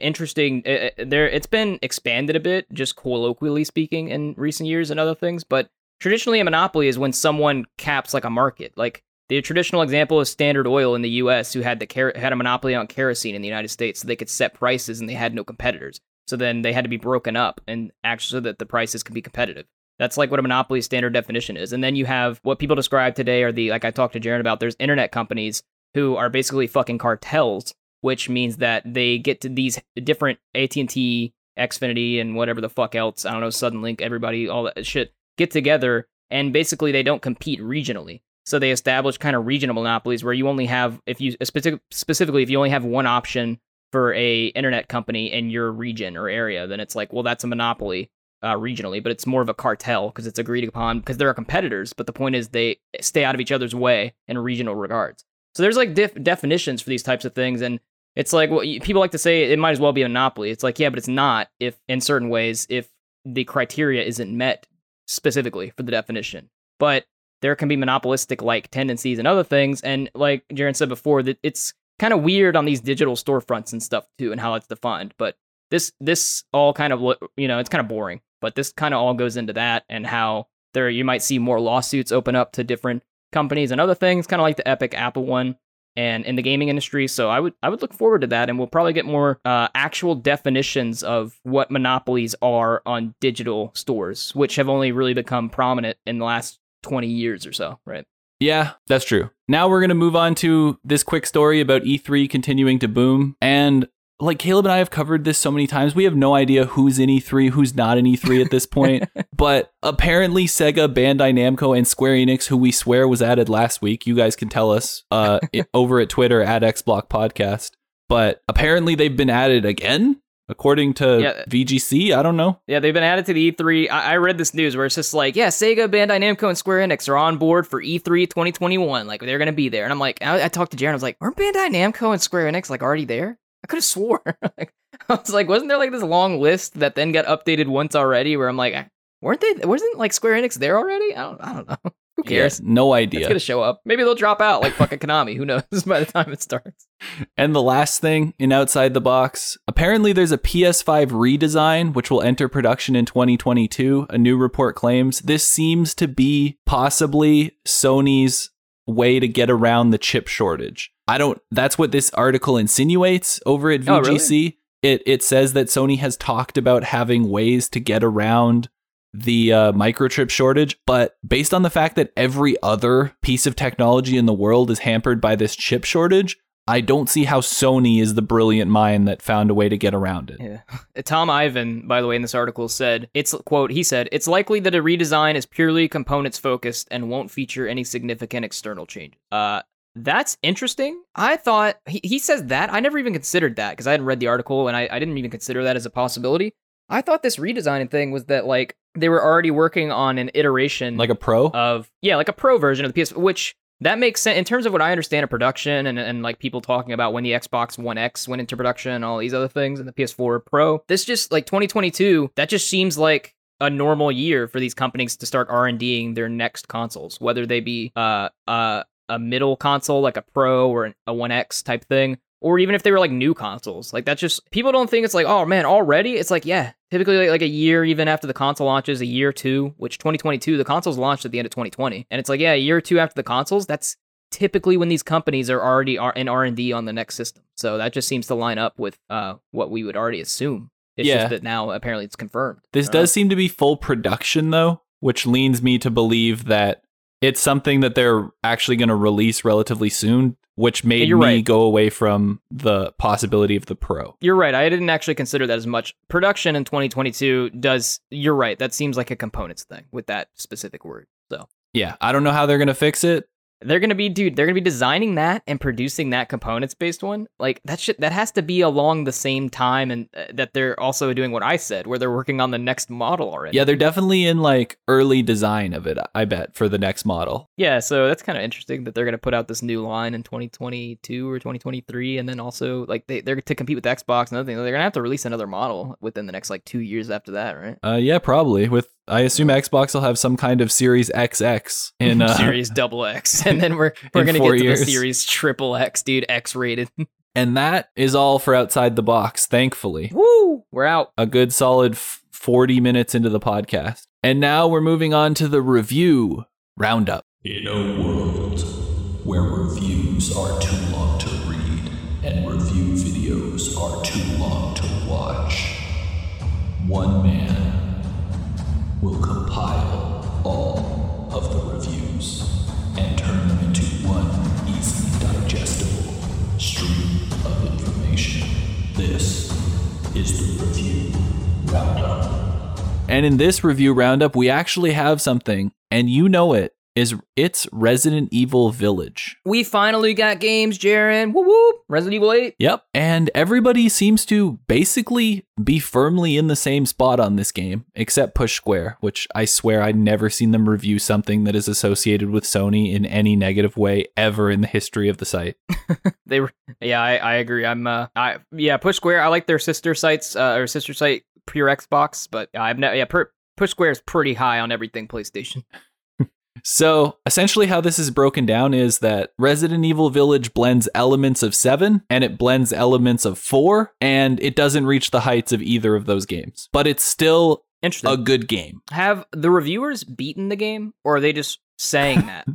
interesting. It's been expanded a bit, just colloquially speaking, in recent years and other things, but traditionally a monopoly is when someone caps, like, a market. Like, The traditional example is Standard Oil in the U.S., who had had a monopoly on kerosene in the United States, so they could set prices and they had no competitors. So then they had to be broken up and actually so that the prices could be competitive. That's like what a monopoly standard definition is. And then you have what people describe today are the, like I talked to Jaron about, there's internet companies who are basically fucking cartels, which means that they get to these different AT&T, Xfinity, and whatever the fuck else, I don't know, Suddenlink, everybody, all that shit, get together, and basically they don't compete regionally. So they establish kind of regional monopolies where you only have, if you specifically, if you only have one option for a internet company in your region or area, then it's like, well, that's a monopoly regionally, but it's more of a cartel because it's agreed upon, because there are competitors, but the point is they stay out of each other's way in regional regards. So there's like definitions for these types of things, and it's like, well, people like to say it might as well be a monopoly. It's like, yeah, but it's not if, in certain ways, if the criteria isn't met specifically for the definition. But there can be monopolistic-like tendencies and other things, and like Jaron said before, that it's kind of weird on these digital storefronts and stuff too, and how it's defined. But this all kind of, you know, it's kind of boring. But this kind of all goes into that, and how there you might see more lawsuits open up to different companies and other things, kind of like the Epic Apple one, and in the gaming industry. So I would look forward to that, and we'll probably get more actual definitions of what monopolies are on digital stores, which have only really become prominent in the last 20 years or so, right? Yeah, that's true. Now we're going to move on to this quick story about E3 continuing to boom. And like Caleb and I have covered this so many times, we have no idea who's in E3, who's not in E3 at this point. But apparently Sega, Bandai Namco, and Square Enix, who we swear was added last week, you guys can tell us over at Twitter at xBlock Podcast. But apparently they've been added again, according to VGC, I don't know. Yeah, they've been added to the E3. I read this news where it's just like, yeah, Sega, Bandai Namco, and Square Enix are on board for E3 2021. Like, they're going to be there. And I'm like, I talked to Jaron. I was like, weren't Bandai Namco and Square Enix like already there? I could have swore. I was like, wasn't there like this long list that then got updated once already? Where I'm like, wasn't like Square Enix there already? I don't know. Who cares? Yeah, no idea. It's going to show up. Maybe they'll drop out like fucking Konami. Who knows by the time it starts. And the last thing in Outside the Box, apparently there's a PS5 redesign, which will enter production in 2022. A new report claims this seems to be possibly Sony's way to get around the chip shortage. That's what this article insinuates over at VGC. Oh, really? It says that Sony has talked about having ways to get around the microchip shortage, but based on the fact that every other piece of technology in the world is hampered by this chip shortage, I don't see how Sony is the brilliant mind that found a way to get around it. Yeah. Tom Ivan, by the way, in this article said, it's likely that a redesign is purely components focused and won't feature any significant external changes. That's interesting. I thought he says that. I never even considered that because I hadn't read the article and I didn't even consider that as a possibility. I thought this redesign thing was that like they were already working on an iteration, like a pro of like a pro version of the PS, which that makes sense in terms of what I understand of production and like people talking about when the Xbox One X went into production and all these other things and the PS4 Pro. This just like 2022. That just seems like a normal year for these companies to start R&Ding their next consoles, whether they be a middle console like a Pro or a 1X type thing, or even if they were like new consoles. Like that's just, people don't think it's like, oh man, already? It's like, yeah, typically like a year even after the console launches, a year or two, which 2022, the consoles launched at the end of 2020. And it's like, yeah, a year or two after the consoles, that's typically when these companies are already in R&D on the next system. So that just seems to line up with what we would already assume. It's just that now apparently it's confirmed. This does seem to be full production though, which leads me to believe that it's something that they're actually going to release relatively soon, which made me go away from the possibility of the Pro. You're right. I didn't actually consider that as much. Production in 2022 does. You're right. That seems like a components thing with that specific word. So, yeah, I don't know how they're going to fix it. They're going to be designing that and producing that components based one. Like that shit, that has to be along the same time, and that they're also doing what I said, where they're working on the next model already. Yeah, they're definitely in like early design of it, I bet, for the next model. Yeah, so that's kind of interesting that they're going to put out this new line in 2022 or 2023, and then also like they're to compete with Xbox and other things. They're going to have to release another model within the next like 2 years after that, right? Yeah, probably with. I assume Xbox will have some kind of Series XX in Series XX, and then we're gonna get to the Series XXX, dude, X-rated. And that is all for Outside the Box, thankfully. Woo! We're out. A good solid 40 minutes into the podcast, and now we're moving on to the review roundup. In a world where reviews are too long to read and review videos are too long to watch. One man will compile all of the reviews and turn them into one easily digestible stream of information. This is the Review Roundup. And in this Review Roundup, we actually have something, and you know it. It's Resident Evil Village. We finally got games, Jaron. Woo woo! Resident Evil 8. Yep. And everybody seems to basically be firmly in the same spot on this game, except Push Square, which I swear I'd never seen them review something that is associated with Sony in any negative way ever in the history of the site. I agree. Push Square. I like their sister site Pure Xbox, but Push Square is pretty high on everything PlayStation. So essentially how this is broken down is that Resident Evil Village blends elements of 7 and it blends elements of 4, and it doesn't reach the heights of either of those games, but it's still a good game. Have the reviewers beaten the game, or are they just saying that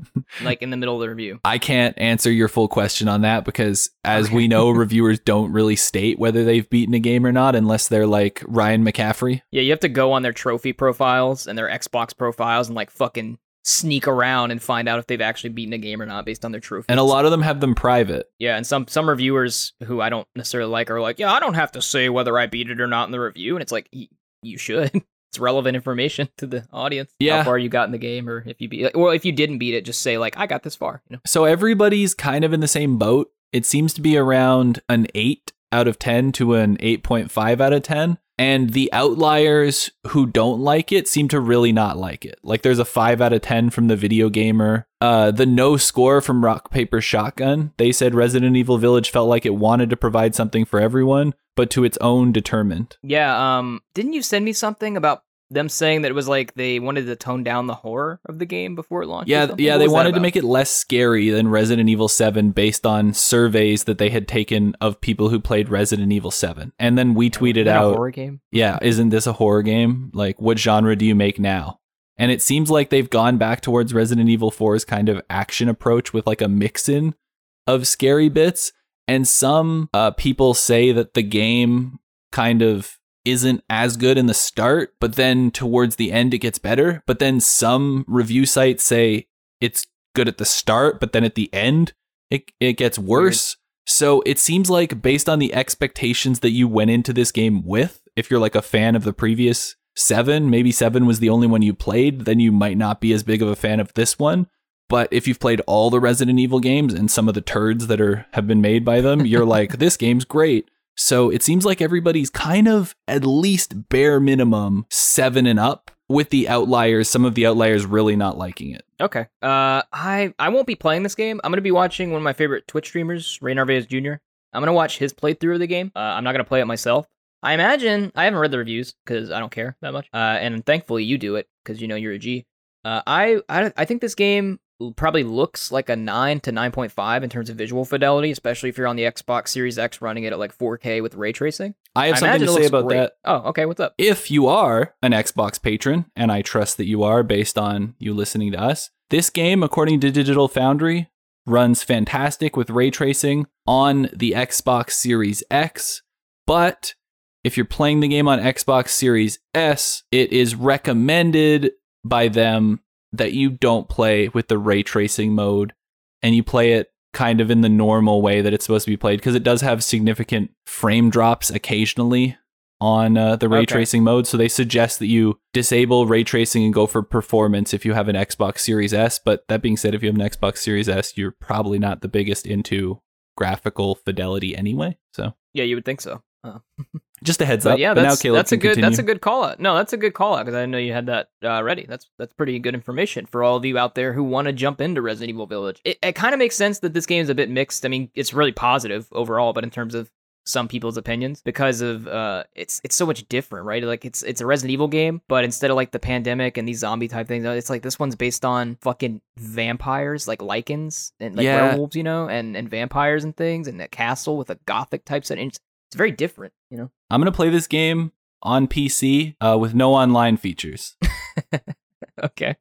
like in the middle of the review? I can't answer your full question on that because we know, reviewers don't really state whether they've beaten a game or not unless they're like Ryan McCaffrey. Yeah, you have to go on their trophy profiles and their Xbox profiles and like fucking sneak around and find out if they've actually beaten a game or not based on their trophies. And a lot of them have them private. Yeah, and some reviewers who I don't necessarily like are like, yeah, I don't have to say whether I beat it or not in the review. And it's like, you should. It's relevant information to the audience. Yeah. How far you got in the game, or if you beat it. Well, if you didn't beat it, just say like, I got this far. You know? So everybody's kind of in the same boat. It seems to be around an 8 out of 10 to an 8.5 out of 10. And the outliers who don't like it seem to really not like it. Like there's a 5 out of 10 from the Video Gamer. The no score from Rock, Paper, Shotgun. They said Resident Evil Village felt like it wanted to provide something for everyone, but to its own determined. Yeah. Didn't you send me something about them saying that it was like they wanted to tone down the horror of the game before it launched? Yeah, they wanted to make it less scary than Resident Evil 7 based on surveys that they had taken of people who played Resident Evil 7. And then we tweeted out, horror game? Yeah, isn't this a horror game? Like, what genre do you make now? And it seems like they've gone back towards Resident Evil 4's kind of action approach with like a mix-in of scary bits. And some people say that the game kind of isn't as good in the start, but then towards the end it gets better. But then some review sites say it's good at the start, but then at the end it gets worse. Weird. So it seems like based on the expectations that you went into this game with, if you're like a fan of the previous 7, maybe 7 was the only one you played, then you might not be as big of a fan of this one. But if you've played all the Resident Evil games and some of the turds that have been made by them, you're like, this game's great. So it seems like everybody's kind of at least bare minimum 7 and up, with the outliers, some of the outliers really not liking it. Okay. I won't be playing this game. I'm going to be watching one of my favorite Twitch streamers, Ray Narvaez Jr. I'm going to watch his playthrough of the game. I'm not going to play it myself. I imagine, I haven't read the reviews because I don't care that much. And thankfully you do it because you know you're a G. I think this game probably looks like a 9 to 9.5 in terms of visual fidelity, especially if you're on the Xbox Series X running it at like 4K with ray tracing. I have something to say about that. Oh, okay, what's up? If you are an Xbox patron, and I trust that you are based on you listening to us, this game, according to Digital Foundry, runs fantastic with ray tracing on the Xbox Series X, but if you're playing the game on Xbox Series S, it is recommended by them that you don't play with the ray tracing mode and you play it kind of in the normal way that it's supposed to be played, because it does have significant frame drops occasionally on the ray tracing mode. So they suggest that you disable ray tracing and go for performance if you have an Xbox Series S. But that being said, if you have an Xbox Series S, you're probably not the biggest into graphical fidelity anyway. So yeah, you would think so. Just a heads up. But yeah, now Caleb can continue. That's a good call out. No, that's a good call out because I didn't know you had that ready. That's pretty good information for all of you out there who want to jump into Resident Evil Village. It kind of makes sense that this game is a bit mixed. I mean, it's really positive overall, but in terms of some people's opinions, because of it's so much different, right? Like it's a Resident Evil game, but instead of like the pandemic and these zombie type things, it's like this one's based on fucking vampires, like lichens and like werewolves, you know, and vampires and things, and a castle with a gothic type set. It's very different, you know? I'm going to play this game on PC with no online features. Okay.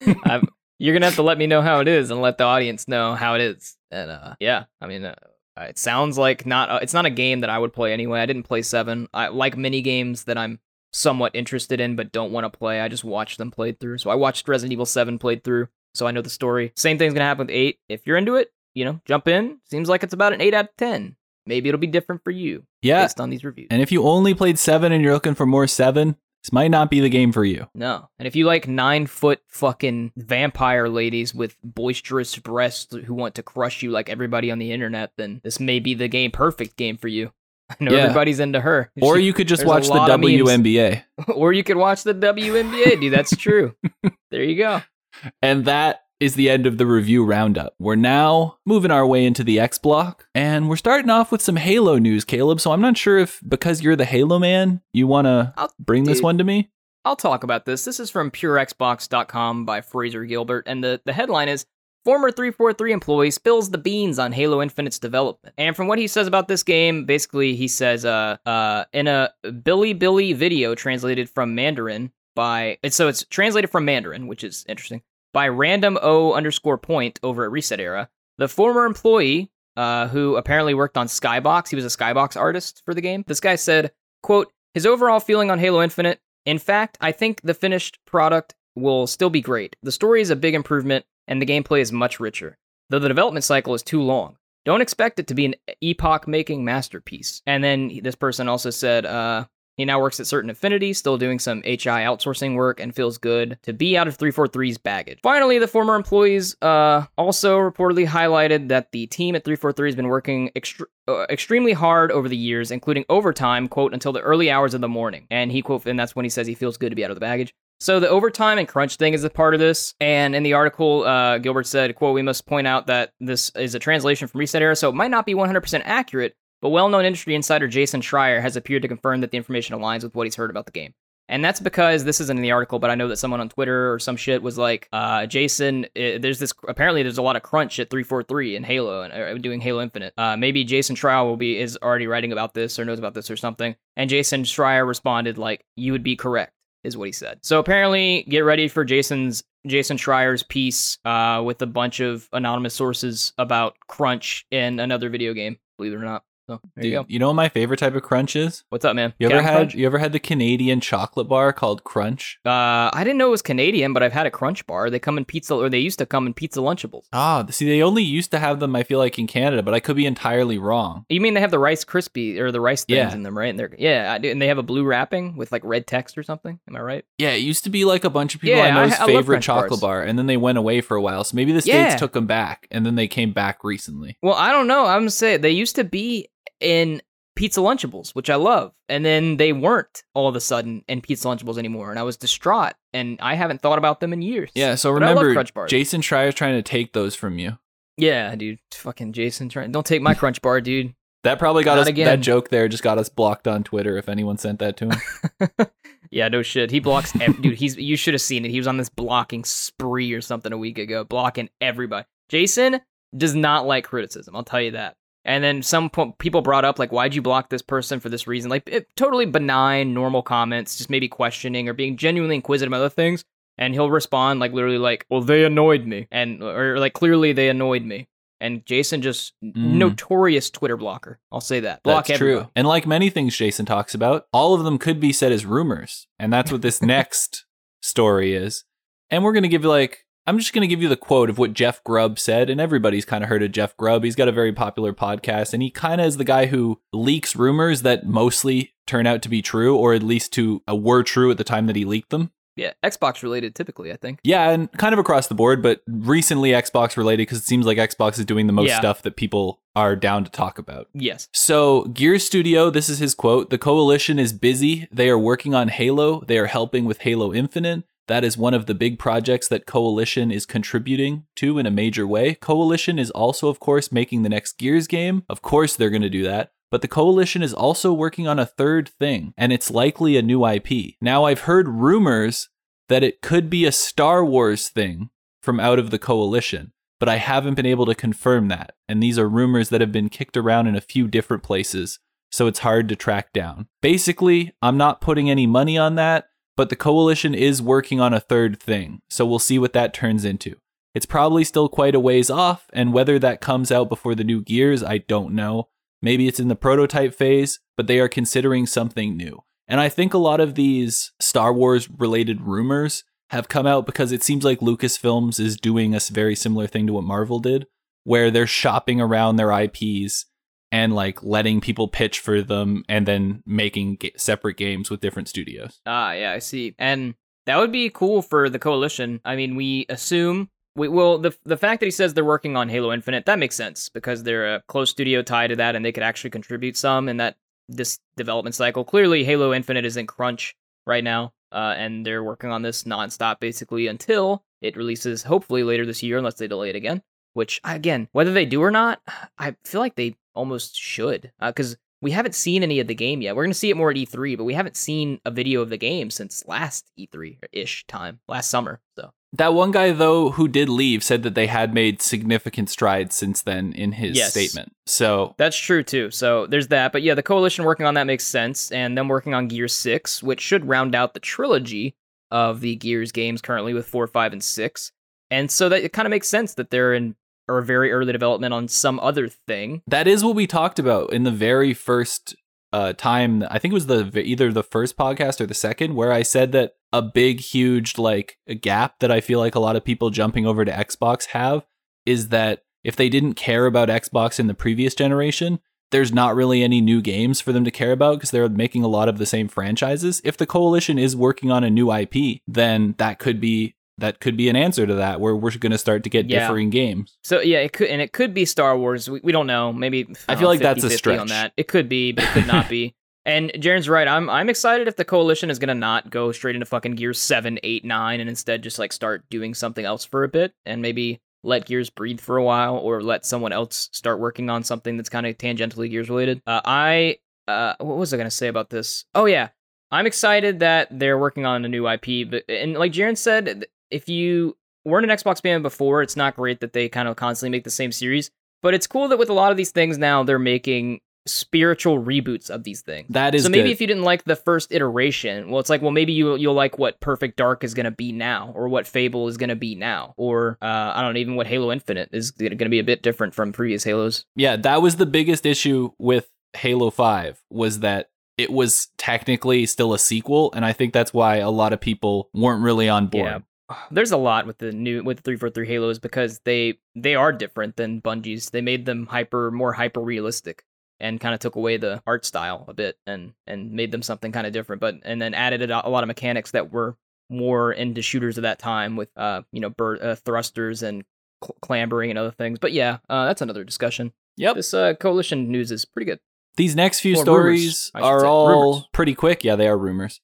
You're going to have to let me know how it is and let the audience know how it is. And yeah, I mean, it sounds like it's not a game that I would play anyway. I didn't play 7. I like mini games that I'm somewhat interested in but don't want to play. I just watch them played through. So I watched Resident Evil 7 played through, so I know the story. Same thing's going to happen with 8. If you're into it, you know, jump in. Seems like it's about an 8 out of 10. Maybe it'll be different for you based on these reviews. And if you only played 7 and you're looking for more 7, this might not be the game for you. No. And if you like 9-foot fucking vampire ladies with boisterous breasts who want to crush you like everybody on the internet, then this may be the game, perfect game for you. I know everybody's into her. Or you could just watch the WNBA. Or you could watch the WNBA, dude. That's true. There you go. And that is the end of the review roundup. We're now moving our way into the X block, and we're starting off with some Halo news, Caleb. So I'm not sure if, because you're the Halo man, you want to bring this one to me? I'll talk about this. This is from purexbox.com by Fraser Gilbert, and the headline is, Former 343 employee spills the beans on Halo Infinite's development. And from what he says about this game, basically he says, in a Billy video translated from Mandarin by... So it's translated from Mandarin, which is interesting, by random O_point over at Reset Era. The former employee, who apparently worked on Skybox, he was a Skybox artist for the game. This guy said, quote, his overall feeling on Halo Infinite, in fact, I think the finished product will still be great. The story is a big improvement, and the gameplay is much richer, though the development cycle is too long. Don't expect it to be an epoch-making masterpiece. And then this person also said, he now works at Certain Affinity, still doing some HI outsourcing work, and feels good to be out of 343's baggage. Finally, the former employees also reportedly highlighted that the team at 343 has been working extremely hard over the years, including overtime, quote, until the early hours of the morning. And he, quote, and that's when he says he feels good to be out of the baggage. So the overtime and crunch thing is a part of this. And in the article, Gilbert said, quote, we must point out that this is a translation from Reset Era, so it might not be 100% accurate, but well-known industry insider Jason Schreier has appeared to confirm that the information aligns with what he's heard about the game. And that's because, this isn't in the article, but I know that someone on Twitter or some shit was like, Jason, apparently there's a lot of crunch at 343 in Halo, and doing Halo Infinite. Maybe Jason Schreier is already writing about this or knows about this or something. And Jason Schreier responded like, you would be correct, is what he said. So apparently, get ready for Jason Schreier's piece with a bunch of anonymous sources about crunch in another video game, believe it or not. So there you go. You know what my favorite type of crunch is? What's up, man? You ever had the Canadian chocolate bar called Crunch? I didn't know it was Canadian, but I've had a Crunch bar. They used to come in pizza Lunchables. Ah, see, they only used to have them, I feel like, in Canada, but I could be entirely wrong. You mean they have the Rice Krispie or the rice things in them, right? And and they have a blue wrapping with like red text or something. Am I right? Yeah, it used to be like a bunch of people's favorite chocolate bar, and then they went away for a while. So maybe the States took them back, and then they came back recently. Well, I don't know. I'm gonna say they used to be in pizza Lunchables, which I love, and then they weren't all of a sudden in pizza Lunchables anymore, and I was distraught, and I haven't thought about them in years. Yeah, so remember, Jason Schreier's trying to take those from you. Yeah, dude, fucking Jason, don't take my Crunch bar, dude. That probably got us again. That joke there just got us blocked on Twitter if anyone sent that to him. Yeah, no shit. He blocks dude, you should have seen it. He was on this blocking spree or something a week ago, blocking everybody. Jason does not like criticism, I'll tell you that. And then some people brought up, like, why'd you block this person for this reason? Like, totally benign, normal comments, just maybe questioning or being genuinely inquisitive about other things. And he'll respond, like, literally, like, well, they annoyed me. Or, like, clearly they annoyed me. And Jason, just notorious Twitter blocker. I'll say that. That's everyone. True. And like many things Jason talks about, all of them could be said as rumors. And that's what this next story is. And we're going to give you, like... I'm just going to give you the quote of what Jeff Grubb said, and everybody's kind of heard of Jeff Grubb. He's got a very popular podcast, and he kind of is the guy who leaks rumors that mostly turn out to be true, or at least were true at the time that he leaked them. Yeah, Xbox related typically, I think. Yeah, and kind of across the board, but recently Xbox related, because it seems like Xbox is doing the most stuff that people are down to talk about. Yes. So Gears Studio, this is his quote, "The Coalition is busy. They are working on Halo. They are helping with Halo Infinite. That is one of the big projects that Coalition is contributing to in a major way. Coalition is also, of course, making the next Gears game. Of course they're going to do that. But the Coalition is also working on a third thing, and it's likely a new IP. Now, I've heard rumors that it could be a Star Wars thing from out of the Coalition, but I haven't been able to confirm that. And these are rumors that have been kicked around in a few different places, so it's hard to track down. Basically, I'm not putting any money on that. But the Coalition is working on a third thing, so we'll see what that turns into. It's probably still quite a ways off, and whether that comes out before the new Gears, I don't know. Maybe it's in the prototype phase, but they are considering something new. And I think a lot of these Star Wars related rumors have come out because it seems like Lucasfilms is doing a very similar thing to what Marvel did, where they're shopping around their IPs and like letting people pitch for them and then making separate games with different studios. Ah, yeah, I see. And that would be cool for the Coalition. I mean, we assume... the fact that he says they're working on Halo Infinite, that makes sense because they're a close studio tied to that and they could actually contribute some in that this development cycle. Clearly, Halo Infinite is in crunch right now, and they're working on this nonstop basically until it releases hopefully later this year, unless they delay it again, which, again, whether they do or not, I feel like they almost should because we haven't seen any of the game yet. We're going to see it more at E3, but we haven't seen a video of the game since last E3-ish time, last summer, so. That one guy, though, who did leave said that they had made significant strides since then in his statement. So that's true, too. So there's that. But yeah, the Coalition working on that makes sense. And them working on Gears 6, which should round out the trilogy of the Gears games currently with 4, 5, and 6. And so that it kind of makes sense that they're in or very early development on some other thing. That is what we talked about in the very first time. I think it was either the first podcast or the second where I said that a big, huge, like a gap that I feel like a lot of people jumping over to Xbox have is that if they didn't care about Xbox in the previous generation, there's not really any new games for them to care about because they're making a lot of the same franchises. If the Coalition is working on a new IP, then that could be an answer to that, where we're going to start to get differing games. So yeah, it could be Star Wars. We don't know. Maybe I feel like that's a stretch on that. It could be, but it could not be. And Jaron's right. I'm excited if the Coalition is going to not go straight into fucking Gears 7, 8, 9, and instead just like start doing something else for a bit and maybe let Gears breathe for a while or let someone else start working on something that's kind of tangentially Gears related. What was I going to say about this? Oh yeah. I'm excited that they're working on a new IP, and like Jaron said, if you weren't an Xbox fan before, it's not great that they kind of constantly make the same series, but it's cool that with a lot of these things now they're making spiritual reboots of these things. That is so maybe good. If you didn't like the first iteration, well, it's like, well, maybe you'll like what Perfect Dark is going to be now, or what Fable is going to be now, or I don't know, even what Halo Infinite is going to be a bit different from previous Halos. Yeah, that was the biggest issue with Halo 5 was that it was technically still a sequel, and I think that's why a lot of people weren't really on board. Yeah. There's a lot with the 343 Halos because they are different than Bungie's. They made them more hyper realistic, and kind of took away the art style a bit and made them something kind of different, and then added a lot of mechanics that were more into shooters of that time with thrusters and clambering and other things. But yeah, that's another discussion. Yep. This Coalition news is pretty good. These next few stories are all pretty quick. Yeah, they are rumors.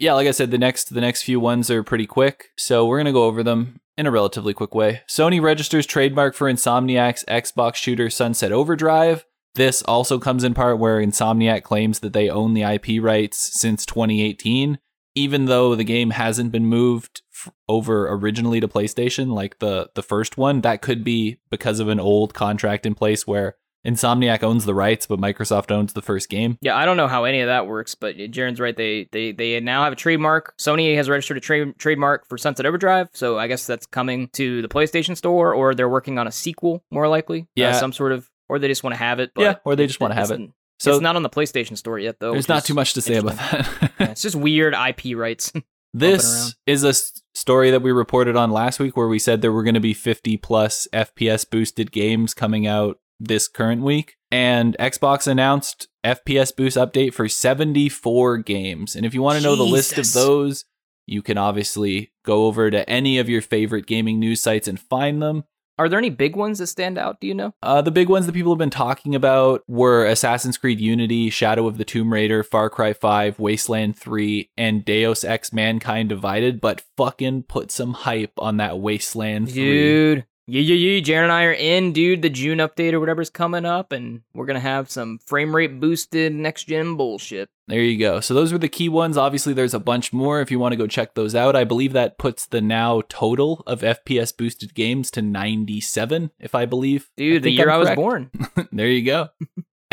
Yeah, like I said, the next few ones are pretty quick, so we're going to go over them in a relatively quick way. Sony registers trademark for Insomniac's Xbox shooter Sunset Overdrive. This also comes in part where Insomniac claims that they own the IP rights since 2018, even though the game hasn't been moved over originally to PlayStation like the first one. That could be because of an old contract in place where Insomniac owns the rights, but Microsoft owns the first game. Yeah, I don't know how any of that works, but Jaron's right. They now have a trademark. Sony has registered a trademark for Sunset Overdrive, so I guess that's coming to the PlayStation Store, or they're working on a sequel, more likely. Yeah, some sort of, or they just want to have it. But yeah, or they just want to have it. So it's not on the PlayStation Store yet, though. There's not too much to say about that. Yeah, it's just weird IP rights. This is a story that we reported on last week, where we said there were going to be 50 plus FPS boosted games coming out this current week, and Xbox announced FPS boost update for 74 games. And if you want to know the list of those, you can obviously go over to any of your favorite gaming news sites and find them. Are there any big ones that stand out? Do you know? The big ones that people have been talking about were Assassin's Creed Unity, Shadow of the Tomb Raider, Far Cry 5, Wasteland 3, and Deus Ex Mankind Divided, but fucking put some hype on that Wasteland 3. Dude. Yeah. Jaron and I are in, dude. The June update or whatever's coming up, and we're going to have some frame rate boosted next gen bullshit. There you go. So those were the key ones. Obviously, there's a bunch more if you want to go check those out. I believe that puts the now total of FPS boosted games to 97, if I believe. Dude, the year I was born. There you go.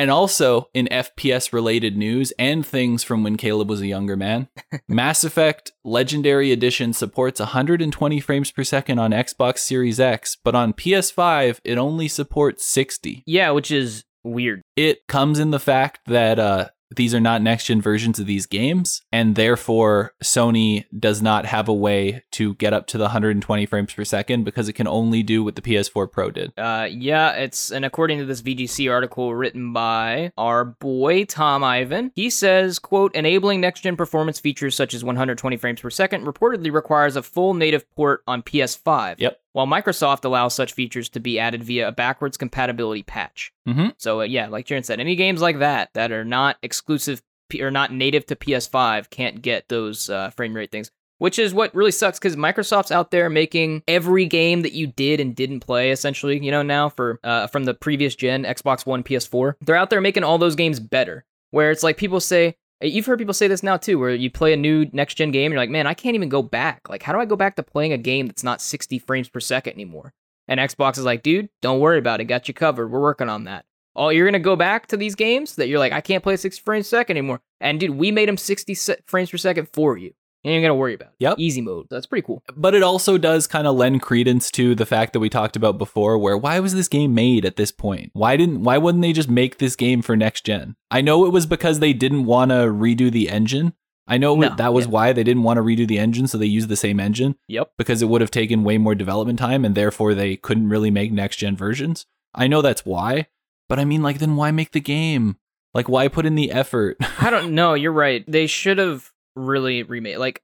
And also in FPS related news and things from when Caleb was a younger man, Mass Effect Legendary Edition supports 120 frames per second on Xbox Series X, but on PS5, it only supports 60. Yeah, which is weird. It comes in the fact that these are not next-gen versions of these games, and therefore Sony does not have a way to get up to the 120 frames per second because it can only do what the PS4 Pro did. And according to this VGC article written by our boy Tom Ivan, he says, quote, enabling next-gen performance features such as 120 frames per second reportedly requires a full native port on PS5. Yep. While Microsoft allows such features to be added via a backwards compatibility patch. Mm-hmm. So, like Jaron said, any games like that are not exclusive or not native to PS5 can't get those frame rate things, which is what really sucks because Microsoft's out there making every game that you did and didn't play, essentially, now for from the previous gen, Xbox One, PS4. They're out there making all those games better, where it's like people say... You've heard people say this now, too, where you play a new next-gen game, and you're like, man, I can't even go back. Like, how do I go back to playing a game that's not 60 frames per second anymore? And Xbox is like, dude, don't worry about it. Got you covered. We're working on that. Oh, you're going to go back to these games that you're like, I can't play 60 frames per second anymore. And, dude, we made them 60 frames per second for you. You ain't going to worry about it. Yep. Easy mode. That's pretty cool. But it also does kind of lend credence to the fact that we talked about before, where why was this game made at this point? Why wouldn't they just make this game for next gen? I know it was because they didn't want to redo the engine. I know why they didn't want to redo the engine, so they used the same engine. Yep. Because it would have taken way more development time, and therefore they couldn't really make next gen versions. I know that's why, but I mean, then why make the game? Why put in the effort? I don't know. You're right. They should have really remade, what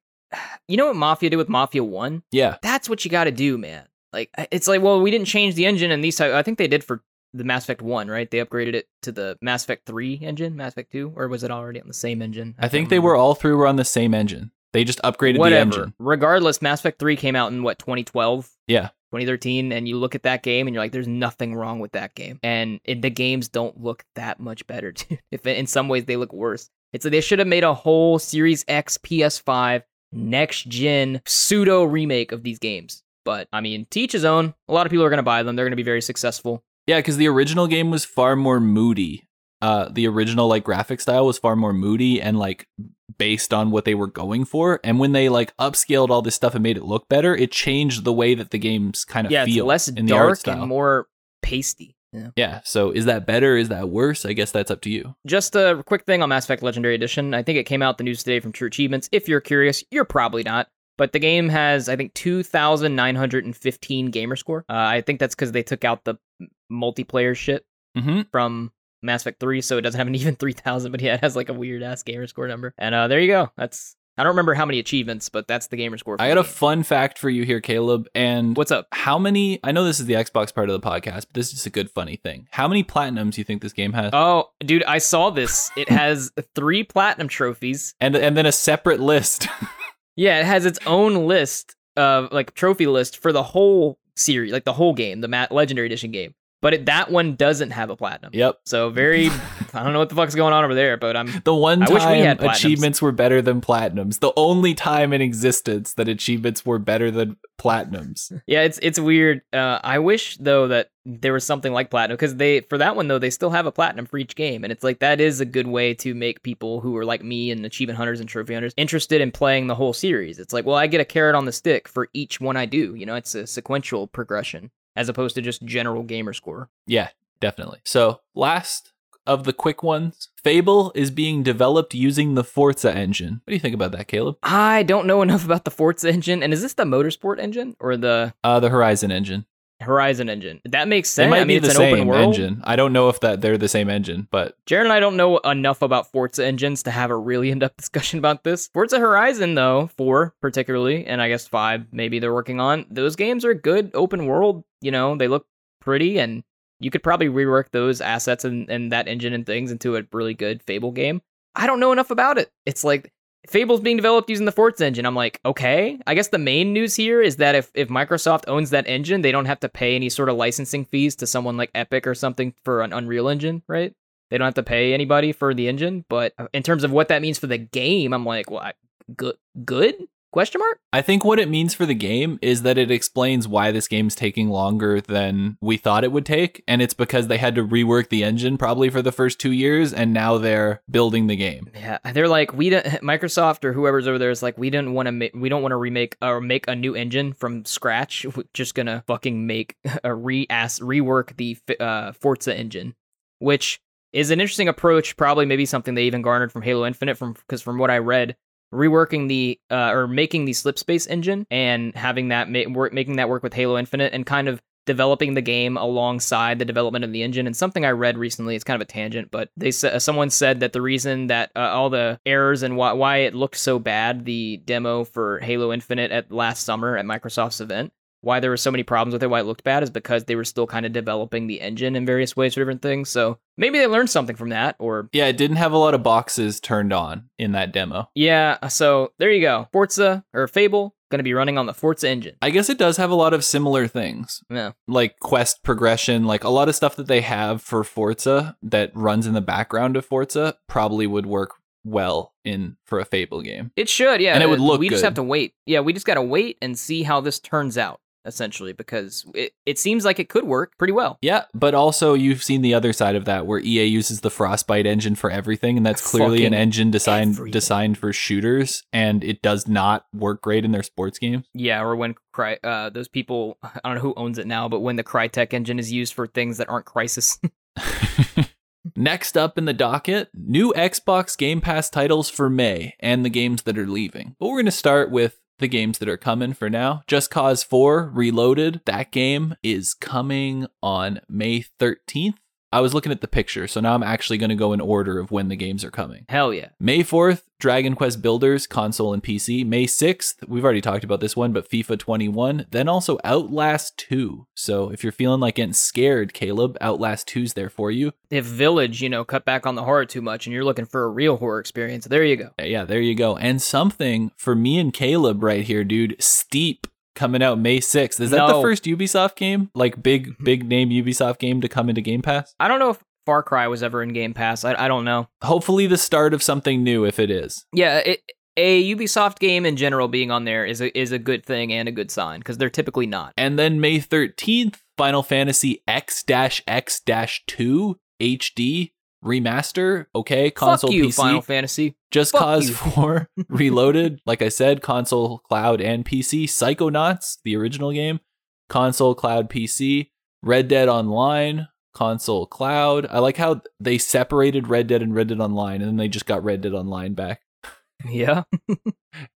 Mafia did with Mafia 1? Yeah. That's what you got to do, man. We didn't change the engine and these type. I think they did for the Mass Effect 1, right? They upgraded it to the Mass Effect 3 engine, Mass Effect 2, or was it already on the same engine? I think they were all three were on the same engine. They just upgraded the engine. Regardless, Mass Effect 3 came out in 2012? Yeah. 2013, and you look at that game and you're like, there's nothing wrong with that game. And the games don't look that much better, dude. If in some ways they look worse. It's like they should have made a whole Series X PS5 next-gen pseudo remake of these games. But, I mean, to each his own. A lot of people are going to buy them. They're going to be very successful. Yeah, because the original game was far more moody. The original, graphic style was far more moody and, based on what they were going for. And when they, upscaled all this stuff and made it look better, it changed the way that the games kind of feel. Yeah, it's less dark and more pasty. Yeah, so is that better? Is that worse? I guess that's up to you. Just a quick thing on Mass Effect Legendary Edition. I think it came out the news today from True Achievements. If you're curious, you're probably not. But the game has, I think, 2,915 gamer score. I think that's because they took out the multiplayer shit from Mass Effect 3, so it doesn't have an even 3,000, but it has a weird-ass gamer score number. And there you go. I don't remember how many achievements, but that's the gamer score. I got a fun fact for you here, Caleb. And what's up? How many? I know this is the Xbox part of the podcast, but this is just a good funny thing. How many platinums do you think this game has? Oh, dude, I saw this. It has 3 platinum trophies, and then a separate list. Yeah, it has its own list of trophy list for the whole series, the whole game, the Legendary Edition game. But that one doesn't have a platinum. Yep. So I don't know what the fuck's going on over there, but the one time I wish we had achievements were better than platinums. The only time in existence that achievements were better than platinums. Yeah, it's weird. I wish though that there was something like platinum because for that one though they still have a platinum for each game, and it's that is a good way to make people who are like me and achievement hunters and trophy hunters interested in playing the whole series. It's I get a carrot on the stick for each one I do. It's a sequential progression. As opposed to just general gamer score. Yeah, definitely. So, last of the quick ones, Fable is being developed using the Forza engine. What do you think about that, Caleb? I don't know enough about the Forza engine. And is this the Motorsport engine or the Horizon engine? Horizon engine. That makes sense. It might be it's an open world engine. I don't know if they're the same engine, but Jaron and I don't know enough about Forza engines to have a really in-depth discussion about this. Forza Horizon though, 4 particularly, and I guess 5 maybe they're working on. Those games are good open world, they look pretty and you could probably rework those assets and that engine and things into a really good Fable game. I don't know enough about it. It's Fable's being developed using the Forza engine. I'm like, okay. I guess the main news here is that if Microsoft owns that engine, they don't have to pay any sort of licensing fees to someone like Epic or something for an Unreal engine, right? They don't have to pay anybody for the engine. But in terms of what that means for the game, I'm like, well, good? Question mark? I think what it means for the game is that it explains why this game's taking longer than we thought it would take, and it's because they had to rework the engine probably for the first 2 years, and now they're building the game. Yeah, they're like, Microsoft or whoever's over there is like, we don't want to remake or make a new engine from scratch. We're just gonna fucking make a rework the Forza engine, which is an interesting approach. Probably maybe something they even garnered from Halo Infinite, because from what I read. Reworking the or making the Slipspace engine and having that making that work with Halo Infinite and kind of developing the game alongside the development of the engine. And something I read recently, it's kind of a tangent, but someone said that the reason that all the errors and why it looked so bad, the demo for Halo Infinite at last summer at Microsoft's event, why there were so many problems with it, why it looked bad, is because they were still kind of developing the engine in various ways for different things. So maybe they learned something from that, or... Yeah, it didn't have a lot of boxes turned on in that demo. Yeah, so there you go. Forza, or Fable, going to be running on the Forza engine. I guess it does have a lot of similar things. Yeah. Like quest progression, like a lot of stuff that they have for Forza that runs in the background of Forza probably would work well for a Fable game. It should, yeah. And it would look good. We just have to wait. Yeah, we just got to wait and see how this turns out. Essentially, because it seems like it could work pretty well. Yeah, but also you've seen the other side of that where EA uses the Frostbite engine for everything, and that's clearly an engine designed for shooters, and it does not work great in their sports games. Yeah, or when those people, I don't know who owns it now, but when the Crytek engine is used for things that aren't Crysis. Next up in the docket, new Xbox Game Pass titles for May and the games that are leaving. But we're going to start with the games that are coming for now. Just Cause 4 Reloaded, that game is coming on May 13th. I was looking at the picture, so now I'm actually going to go in order of when the games are coming. Hell yeah. May 4th, Dragon Quest Builders, console and PC. May 6th, we've already talked about this one, but FIFA 21. Then also Outlast 2. So if you're feeling like getting scared, Caleb, Outlast 2's there for you. If Village, cut back on the horror too much and you're looking for a real horror experience, there you go. Yeah, there you go. And something for me and Caleb right here, dude, Steep. Coming out May 6th. Is that the first Ubisoft game? Like big name Ubisoft game to come into Game Pass? I don't know if Far Cry was ever in Game Pass. I don't know. Hopefully the start of something new if it is. Yeah, a Ubisoft game in general being on there is a good thing and a good sign because they're typically not. And then May 13th, Final Fantasy X-X-2 HD Remaster. Okay, console, fuck you, PC. Final Fantasy. Just fuck Cause 4 Reloaded, like I said, console, cloud, and PC. Psychonauts, the original game, console, cloud, PC. Red Dead Online, console, cloud. I like how they separated Red Dead and Red Dead Online, and then they just got Red Dead Online back. Yeah.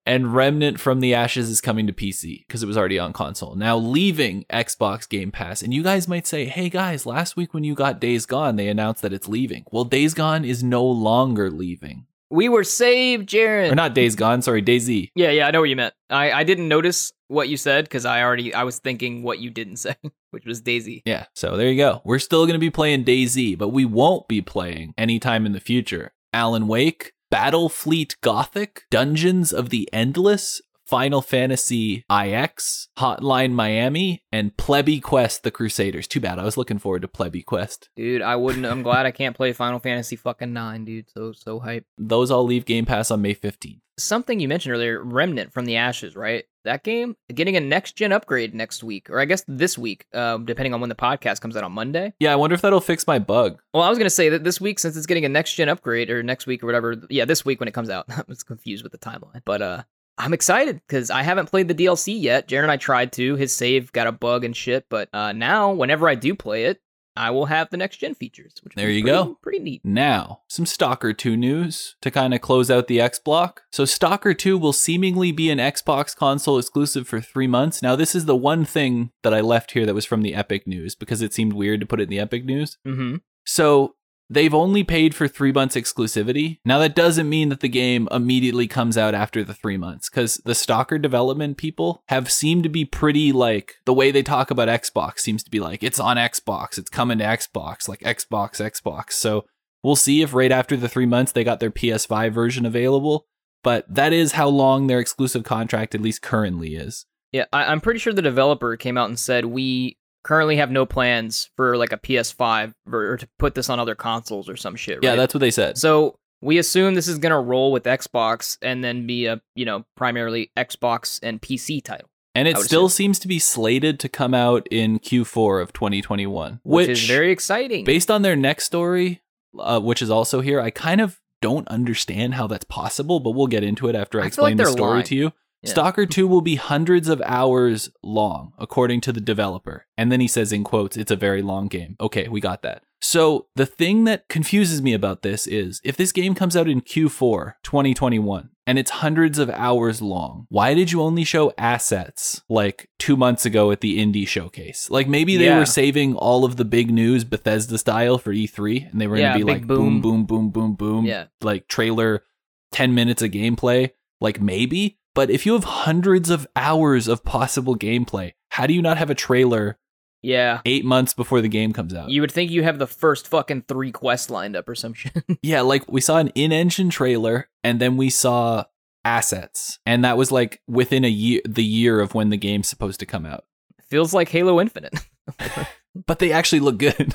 And Remnant from the Ashes is coming to PC because it was already on console. Now leaving Xbox Game Pass. And you guys might say, hey guys, last week when you got Days Gone, they announced that it's leaving. Well, Days Gone is no longer leaving. We were saved, Jaron. Or not Days Gone, sorry, DayZ. Yeah, I know what you meant. I didn't notice what you said because I was thinking what you didn't say, which was DayZ. Yeah, so there you go. We're still going to be playing DayZ, but we won't be playing anytime in the future Alan Wake, Battlefleet Gothic, Dungeons of the Endless, Final Fantasy IX, Hotline Miami, and Plebe Quest: The Crusaders. Too bad. I was looking forward to Plebe Quest. Dude, I wouldn't. I'm glad I can't play Final Fantasy fucking 9, dude. So hype. Those all leave Game Pass on May 15th. Something you mentioned earlier, Remnant from the Ashes, right? That game getting a next gen upgrade next week, or I guess this week, depending on when the podcast comes out on Monday. Yeah, I wonder if that'll fix my bug. Well, I was gonna say that this week, since it's getting a next gen upgrade, or next week or whatever. Yeah, this week when it comes out. I was confused with the timeline, but I'm excited because I haven't played the DLC yet. Jaron and I tried to. His save got a bug and shit, but now whenever I do play it, I will have the next gen features. Which there you go. Pretty neat. Now, some Stalker 2 news to kind of close out the X block. So Stalker 2 will seemingly be an Xbox console exclusive for 3 months. Now, this is the one thing that I left here that was from the Epic news because it seemed weird to put it in the Epic news. Mm-hmm. So they've only paid for 3 months exclusivity. Now, that doesn't mean that the game immediately comes out after the 3 months, because the Stalker development people have seemed to be pretty, like, the way they talk about Xbox seems to be like, it's on Xbox, it's coming to Xbox, like Xbox. So we'll see if right after the 3 months they got their PS5 version available, but that is how long their exclusive contract, at least currently, is. Yeah, I'm pretty sure the developer came out and said, we currently have no plans for like a PS5 or to put this on other consoles or some shit, right? Yeah, that's what they said. So We assume this is going to roll with Xbox and then be a, you know, primarily Xbox and PC title. And it still seems to be slated to come out in Q4 of 2021. Which is very exciting. Based on their next story, which is also here, I kind of don't understand how that's possible, but we'll get into it after I explain the story to you. Yeah. Stalker 2 will be hundreds of hours long, according to the developer. And then he says in quotes, it's a very long game. Okay, we got that. So the thing that confuses me about this is if this game comes out in Q4 2021 and it's hundreds of hours long, why did you only show assets like 2 months ago at the indie showcase? Like maybe they were saving all of the big news Bethesda style for E3 and they were going to be like boom, boom, boom, boom, boom, like trailer, 10 minutes of gameplay, like maybe. But if you have hundreds of hours of possible gameplay, how do you not have a trailer 8 months before the game comes out? You would think you have the first fucking three quests lined up or some shit. Yeah, like we saw an in-engine trailer and then we saw assets. And that was like within a year, the year of when the game's supposed to come out. Feels like Halo Infinite. But they actually look good.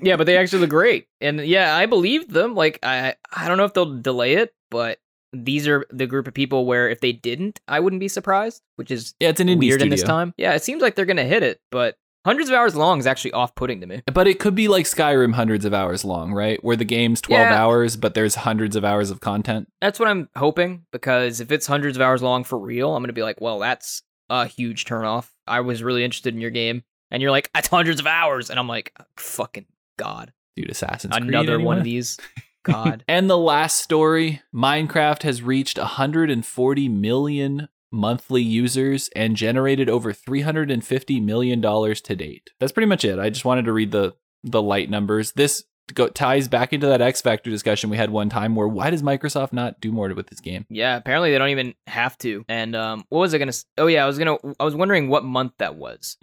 Yeah, but they actually look great. And yeah, I believed them. Like, I don't know if they'll delay it, but... These are the group of people where if they didn't, I wouldn't be surprised, which is it's an indie weird studio. In this time. Yeah, it seems like they're going to hit it, but hundreds of hours long is actually off-putting to me. But it could be like Skyrim hundreds of hours long, right? Where the game's 12 hours, but there's hundreds of hours of content. That's what I'm hoping, because if it's hundreds of hours long for real, I'm going to be like, well, that's a huge turnoff. I was really interested in your game, and you're like, it's hundreds of hours, and I'm like, fucking God. Dude, Assassin's Creed. Another one of these. God. And the last story, Minecraft has reached 140 million monthly users and generated over $350 million to date. That's pretty much it. I just wanted to read the light numbers. This ties back into that X Factor discussion we had one time where why does Microsoft not do more with this game? Yeah, apparently they don't even have to. And what was I going to... Oh yeah, I was wondering what month that was.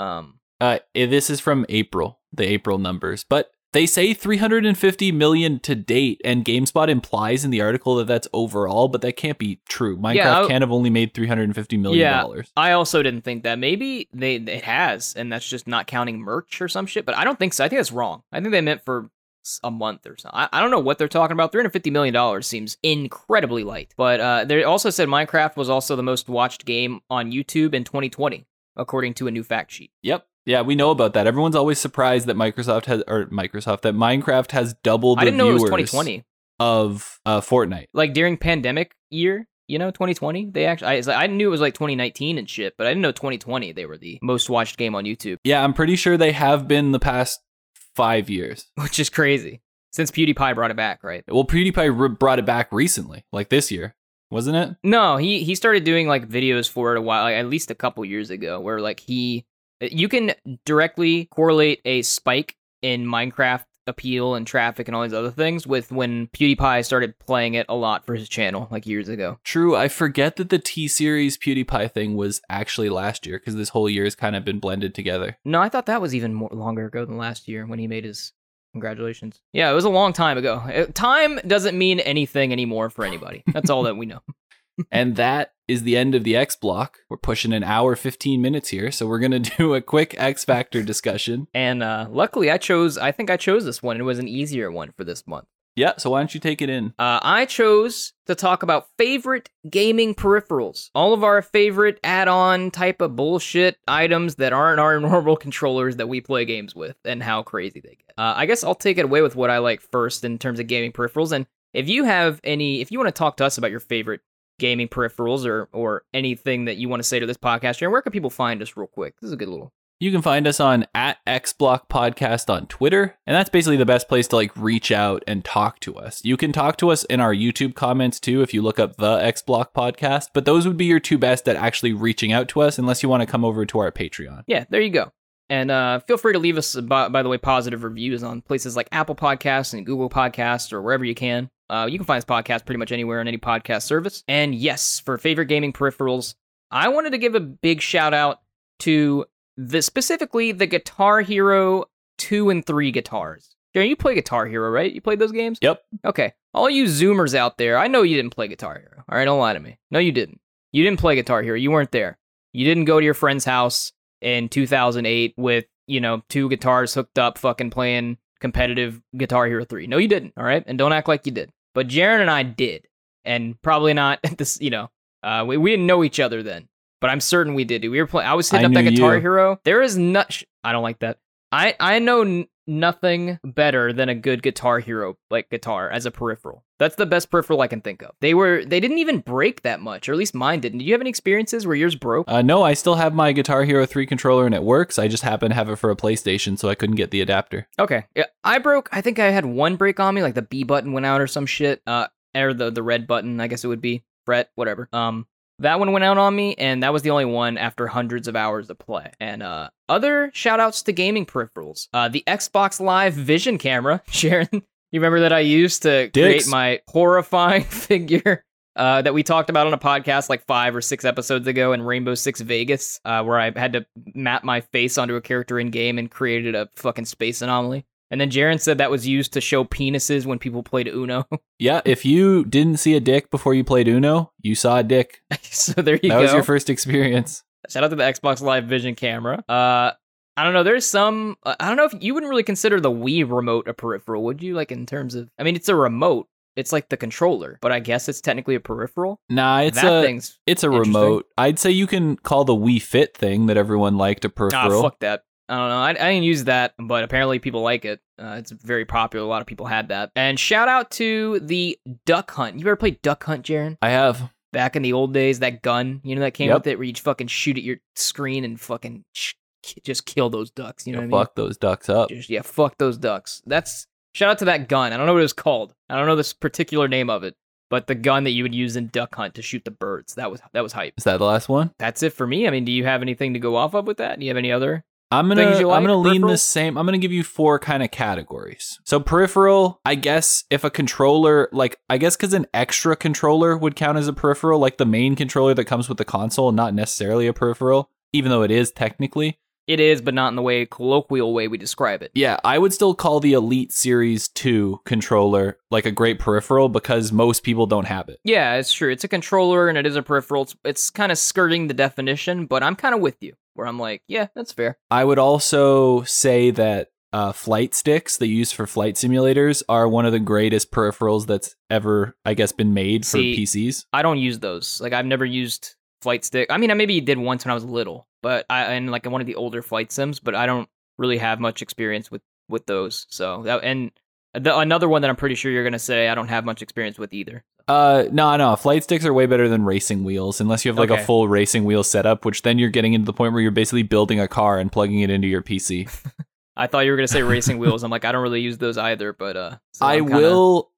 This is from April, the April numbers, but... They say 350 million to date, and GameSpot implies in the article that that's overall, but that can't be true. Minecraft can't have only made $350 million. Yeah, I also didn't think that. Maybe it has, and that's just not counting merch or some shit, but I don't think so. I think that's wrong. I think they meant for a month or something. I don't know what they're talking about. $350 million seems incredibly light, but they also said Minecraft was also the most watched game on YouTube in 2020, according to a new fact sheet. Yep. Yeah, we know about that. Everyone's always surprised that Minecraft has doubled the viewers. I didn't know it was 2020 of Fortnite. Like during pandemic year, you know, 2020, they actually I knew it was like 2019 and shit, but I didn't know 2020 they were the most watched game on YouTube. Yeah, I'm pretty sure they have been the past 5 years, which is crazy since PewDiePie brought it back, right? Well, PewDiePie brought it back recently, like this year. Wasn't it? No, he started doing like videos for it a while, like, at least a couple years ago, where like You can directly correlate a spike in Minecraft appeal and traffic and all these other things with when PewDiePie started playing it a lot for his channel, like years ago. True. I forget that the T-Series PewDiePie thing was actually last year, because this whole year has kind of been blended together. No, I thought that was even more longer ago than last year when he made his... Congratulations. Yeah, it was a long time ago. Time doesn't mean anything anymore for anybody. That's all that we know. And that is the end of the X Block. We're pushing an hour, 15 minutes here, so we're going to do a quick X Factor discussion. And luckily, I think I chose this one. It was an easier one for this month. Yeah, so why don't you take it in? I chose to talk about favorite gaming peripherals. All of our favorite add-on type of bullshit items that aren't our normal controllers that we play games with and how crazy they get. I guess I'll take it away with what I like first in terms of gaming peripherals. And if you want to talk to us about your favorite gaming peripherals or anything that you want to say to this podcast, Jaron, where can people find us real quick? This is a good little... You can find us on @xblockpodcast on Twitter, and that's basically the best place to like reach out and talk to us. You can talk to us in our YouTube comments too if you look up the Xblock Podcast, but those would be your two best at actually reaching out to us unless you want to come over to our Patreon. Yeah, there you go. And feel free to leave us, by the way, positive reviews on places like Apple Podcasts and Google Podcasts or wherever you can. You can find this podcast pretty much anywhere on any podcast service. And yes, for favorite gaming peripherals, I wanted to give a big shout out to specifically the Guitar Hero 2 and 3 guitars. Jaron, you play Guitar Hero, right? You played those games? Yep. Okay. All you Zoomers out there, I know you didn't play Guitar Hero. All right, don't lie to me. No, you didn't. You didn't play Guitar Hero. You weren't there. You didn't go to your friend's house in 2008 with, you know, two guitars hooked up fucking playing competitive Guitar Hero 3. No, you didn't, all right? And don't act like you did. But Jaron and I did, and probably not at this, you know, we didn't know each other then, but I'm certain we did. We were playing. I was hitting up that Guitar Hero. There is not. I don't like that. I know nothing better than a good Guitar Hero like guitar as a peripheral. That's the best peripheral I can think of. They didn't even break that much, or at least mine didn't. Did you have any experiences where yours broke? No, I still have my Guitar Hero 3 controller and it works. I just happen to have it for a PlayStation, so I couldn't get the adapter. Okay. Yeah, I think I had one break on me, like the B button went out or some shit, or the red button, I guess it would be, fret, whatever. That one went out on me, and that was the only one after hundreds of hours of play. And other shout-outs to gaming peripherals. The Xbox Live Vision Camera, Sharon. You remember that I used to create my horrifying figure that we talked about on a podcast like 5 or 6 episodes ago in Rainbow Six Vegas, where I had to map my face onto a character in-game and created a fucking space anomaly. And then Jaron said that was used to show penises when people played Uno. Yeah, if you didn't see a dick before you played Uno, you saw a dick. So there you go. That was your first experience. Shout out to the Xbox Live Vision Camera. I don't know. There's some. I don't know if you wouldn't really consider the Wii remote a peripheral, would you? Like in terms of, I mean, it's a remote. It's like the controller, but I guess it's technically a peripheral. Nah, it's a remote. I'd say you can call the Wii Fit thing that everyone liked a peripheral. Ah, fuck that. I don't know. I didn't use that, but apparently people like it. It's very popular. A lot of people had that. And shout out to the Duck Hunt. You ever played Duck Hunt, Jaron? I have. Back in the old days, that gun, you know, that came with it, where you fucking shoot at your screen and fucking. Just kill those ducks, you know what I mean? Fuck those ducks up. Fuck those ducks. That's shout out to that gun. I don't know what it was called. I don't know this particular name of it, but the gun that you would use in Duck Hunt to shoot the birds. That was hype. Is that the last one? That's it for me. I mean, do you have anything to go off of with that? Do you have any other? I'm gonna lean the same. I'm gonna give you 4 kind of categories. So peripheral, I guess if a controller, like I guess because an extra controller would count as a peripheral, like the main controller that comes with the console, not necessarily a peripheral, even though it is technically. It is, but not in the way colloquial way we describe it. Yeah, I would still call the Elite Series 2 controller like a great peripheral because most people don't have it. Yeah, it's true. It's a controller and it is a peripheral. It's kind of skirting the definition, but I'm kind of with you where I'm like, yeah, that's fair. I would also say that flight sticks that you use for flight simulators are one of the greatest peripherals that's ever, I guess, been made for PCs. I don't use those. Like I've never used flight stick. I mean, I maybe did once when I was little. But and like one of the older flight sims, but I don't really have much experience with those. So another one that I'm pretty sure you're gonna say I don't have much experience with either. No, flight sticks are way better than racing wheels unless you have like a full racing wheel setup, which then you're getting into the point where you're basically building a car and plugging it into your PC. I thought you were gonna say racing wheels. I'm like, I don't really use those either, but so I will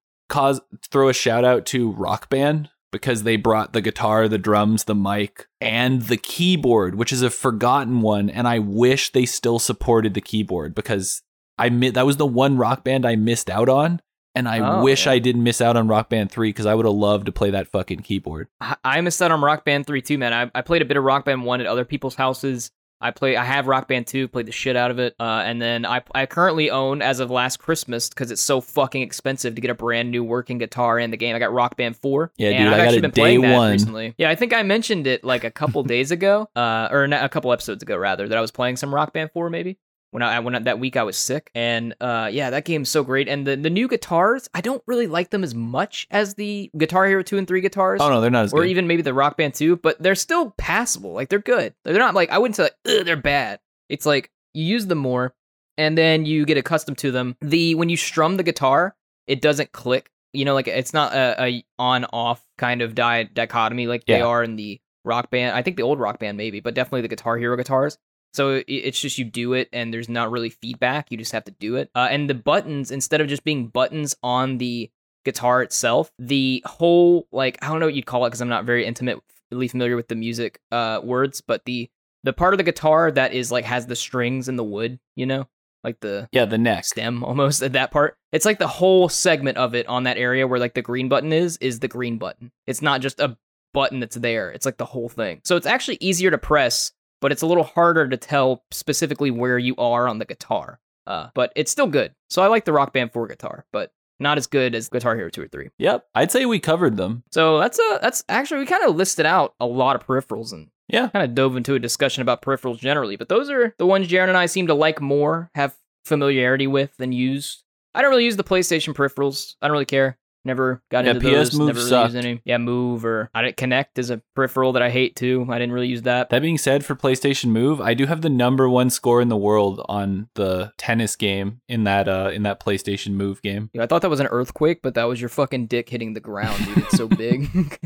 throw a shout out to Rock Band, because they brought the guitar, the drums, the mic, and the keyboard, which is a forgotten one. And I wish they still supported the keyboard because that was the one Rock Band I missed out on. And I wish I didn't miss out on Rock Band 3 because I would have loved to play that fucking keyboard. I missed out on Rock Band 3 too, man. I played a bit of Rock Band 1 at other people's houses. I have Rock Band 2, played the shit out of it. And then I currently own, as of last Christmas, because it's so fucking expensive to get a brand new working guitar in the game, I got Rock Band 4. Yeah, dude, I got it day one. Recently. Yeah, I think I mentioned it like a couple days ago, or a couple episodes ago, rather, that I was playing some Rock Band 4, maybe. When I that week I was sick, and that game's so great. And the new guitars, I don't really like them as much as the Guitar Hero 2 and 3 guitars. Oh no, they're not as good. Or even maybe the Rock Band 2, but they're still passable. Like they're good. They're not like I wouldn't say like, they're bad. It's like you use them more, and then you get accustomed to them. When you strum the guitar, it doesn't click. You know, like it's not a on-off kind of dichotomy like they are in the Rock Band. I think the old Rock Band maybe, but definitely the Guitar Hero guitars. So it's just you do it, and there's not really feedback. You just have to do it. And the buttons, instead of just being buttons on the guitar itself, the whole, like, I don't know what you'd call it because I'm not very intimately familiar with the music words, but the part of the guitar that is, like, has the strings and the wood, you know? Like the neck. Stem almost at that part. It's like the whole segment of it on that area where, like, the green button is the green button. It's not just a button that's there. It's, like, the whole thing. So it's actually easier to press, but it's a little harder to tell specifically where you are on the guitar. But it's still good. So I like the Rock Band 4 guitar, but not as good as Guitar Hero 2 or 3. Yep, I'd say we covered them. So that's actually, we kind of listed out a lot of peripherals and kind of dove into a discussion about peripherals generally. But those are the ones Jaron and I seem to like more, have familiarity with, and use. I don't really use the PlayStation peripherals. I don't really care. Never got into those. Move never really used any. Yeah, Move or I didn't Connect is a peripheral that I hate too. I didn't really use that. That being said, for PlayStation Move, I do have the #1 score in the world on the tennis game in that PlayStation Move game. Yeah, I thought that was an earthquake, but that was your fucking dick hitting the ground, dude. It's so big.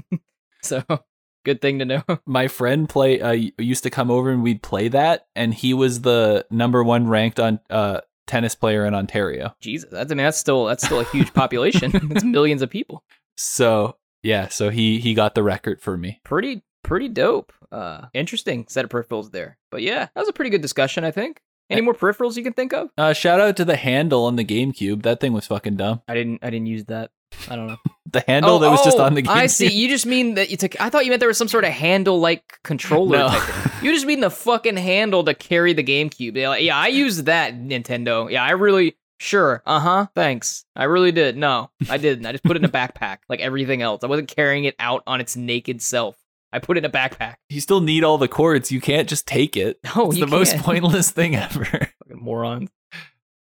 So good thing to know. My friend used to come over and we'd play that, and he was the #1 ranked on tennis player in Ontario. Jesus, that's still a huge population. It's millions of people. So yeah, so he got the record for me. Pretty dope. Interesting set of peripherals there. But yeah, that was a pretty good discussion, I think. Any more peripherals you can think of? Shout out to the handle on the GameCube. That thing was fucking dumb. I didn't use that. I don't know. The handle that was just on the GameCube. I see. You just mean that I thought you meant there was some sort of handle-like controller. No. You just mean the fucking handle to carry the GameCube. Yeah, I used that, Nintendo. Yeah, I really... Sure. Uh-huh. Thanks. I really did. No, I didn't. I just put it in a backpack like everything else. I wasn't carrying it out on its naked self. I put it in a backpack. You still need all the cords. You can't just take it. No, it's the most pointless thing ever. Fucking morons.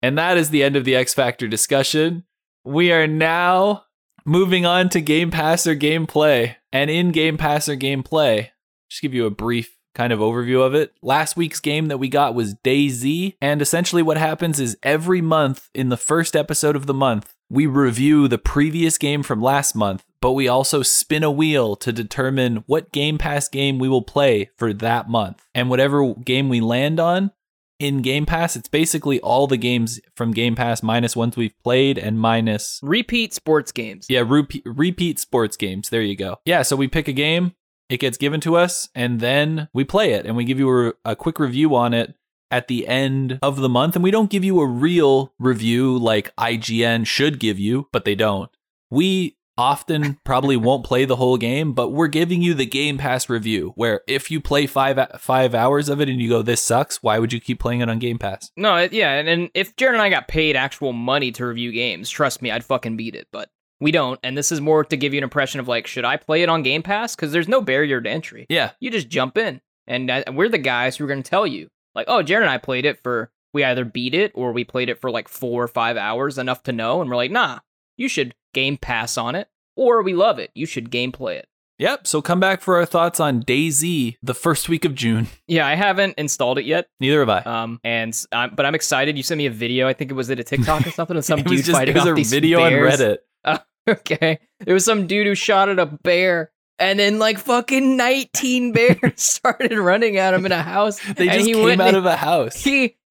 And that is the end of the X Factor discussion. We are now moving on to Game Pass or Gameplay. And in Game Pass or Gameplay, just give you a brief kind of overview of it. Last week's game that we got was DayZ. And essentially what happens is every month in the first episode of the month, we review the previous game from last month, but we also spin a wheel to determine what Game Pass game we will play for that month. And whatever game we land on, in Game Pass, it's basically all the games from Game Pass minus ones we've played and minus... Repeat sports games. Yeah, repeat sports games. There you go. Yeah, so we pick a game, it gets given to us, and then we play it. And we give you a quick review on it at the end of the month. And we don't give you a real review like IGN should give you, but they don't. We often probably won't play the whole game, but we're giving you the Game Pass review where if you play five hours of it and you go, this sucks, why would you keep playing it on Game Pass? No, yeah, and if Jaron and I got paid actual money to review games, trust me, I'd fucking beat it, but we don't, and this is more to give you an impression of like, should I play it on Game Pass? Because there's no barrier to entry. Yeah. You just jump in, and we're the guys who are going to tell you, like, oh, Jaron and I played it for, we either beat it or we played it for like 4 or 5 hours, enough to know, and we're like, nah, you should Game Pass on it, or we love it. You should gameplay it. Yep, so come back for our thoughts on DayZ the first week of June. Yeah, I haven't installed it yet. Neither have I. But I'm excited. You sent me a video. I think it was a TikTok or something of some dude fighting off these bears. It was a video on Reddit. Okay. There was some dude who shot at a bear, and then like fucking 19 bears started running at him in a house. They just came out of a house.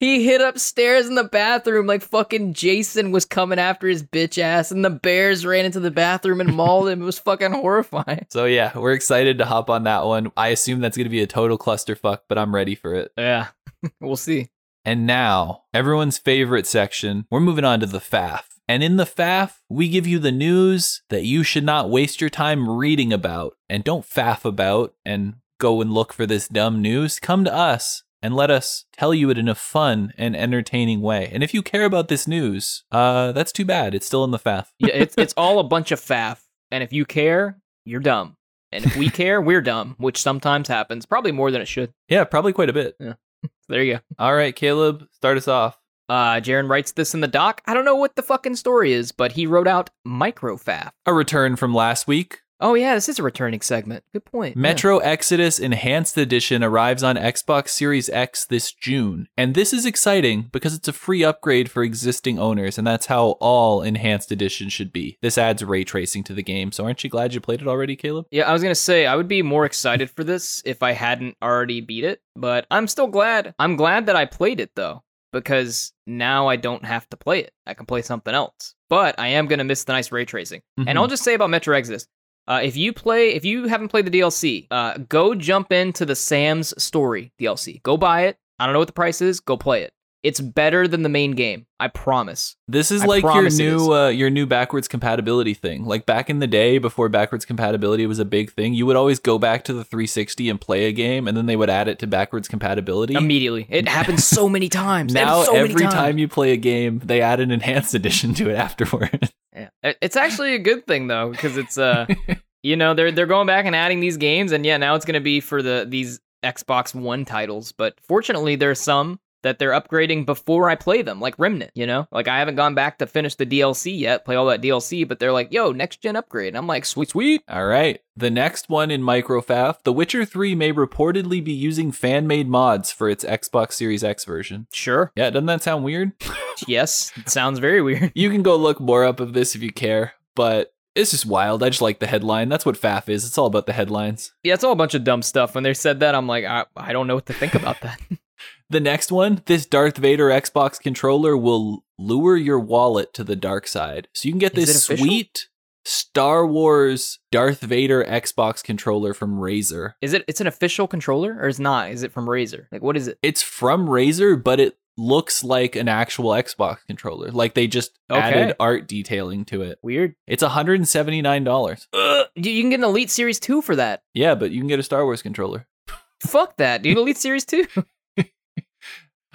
He hid upstairs in the bathroom like fucking Jason was coming after his bitch ass, and the bears ran into the bathroom and mauled him. It was fucking horrifying. So yeah, we're excited to hop on that one. I assume that's going to be a total clusterfuck, but I'm ready for it. Yeah, we'll see. And now, everyone's favorite section, we're moving on to the FAF. And in the FAF, we give you the news that you should not waste your time reading about. And don't faff about and go and look for this dumb news. Come to us and let us tell you it in a fun and entertaining way. And if you care about this news, that's too bad. It's still in the FAF. Yeah, it's all a bunch of faff. And if you care, you're dumb. And if we care, we're dumb, which sometimes happens. Probably more than it should. Yeah, probably quite a bit. Yeah. There you go. All right, Caleb, start us off. Jaron writes this in the doc. I don't know what the fucking story is, but he wrote out MicroFAF. A return from last week. Oh yeah, this is a returning segment. Good point. Metro Exodus Enhanced Edition arrives on Xbox Series X this June. And this is exciting because it's a free upgrade for existing owners, and that's how all Enhanced Editions should be. This adds ray tracing to the game, so aren't you glad you played it already, Caleb? Yeah, I was going to say, I would be more excited for this if I hadn't already beat it, but I'm still glad. I'm glad that I played it, though. Because now I don't have to play it. I can play something else. But I am going to miss the nice ray tracing. Mm-hmm. And I'll just say about Metro Exodus, if you haven't played the DLC, go jump into the Sam's Story DLC. Go buy it. I don't know what the price is. Go play it. It's better than the main game. I promise. This is like your new backwards compatibility thing. Like back in the day before backwards compatibility was a big thing, you would always go back to the 360 and play a game, and then they would add it to backwards compatibility. Immediately. It happens so many times. Now every time you play a game, they add an enhanced edition to it afterward. Yeah. It's actually a good thing though, because it's you know, they're going back and adding these games, and yeah, now it's going to be for these Xbox One titles, but fortunately there's some that they're upgrading before I play them, like Remnant, you know? Like, I haven't gone back to finish the DLC yet, play all that DLC, but they're like, yo, next-gen upgrade. And I'm like, sweet. All right. The next one in MicroFAF, The Witcher 3 may reportedly be using fan-made mods for its Xbox Series X version. Sure. Yeah, doesn't that sound weird? Yes, it sounds very weird. You can go look more up of this if you care, but... it's just wild. I just like the headline. That's what FAF is. It's all about the headlines. Yeah, it's all a bunch of dumb stuff. When they said that, I'm like, I don't know what to think about that. The next one, this Darth Vader Xbox controller will lure your wallet to the dark side. So you can get this sweet Star Wars Darth Vader Xbox controller from Razer. Is it? It's an official controller or is not? Is it from Razer? Like, what is it? It's from Razer, but it looks like an actual Xbox controller. Like, they just added art detailing to it. Weird. It's $179. You can get an Elite Series 2 for that. Yeah, but you can get a Star Wars controller. Fuck that, dude. Elite Series 2.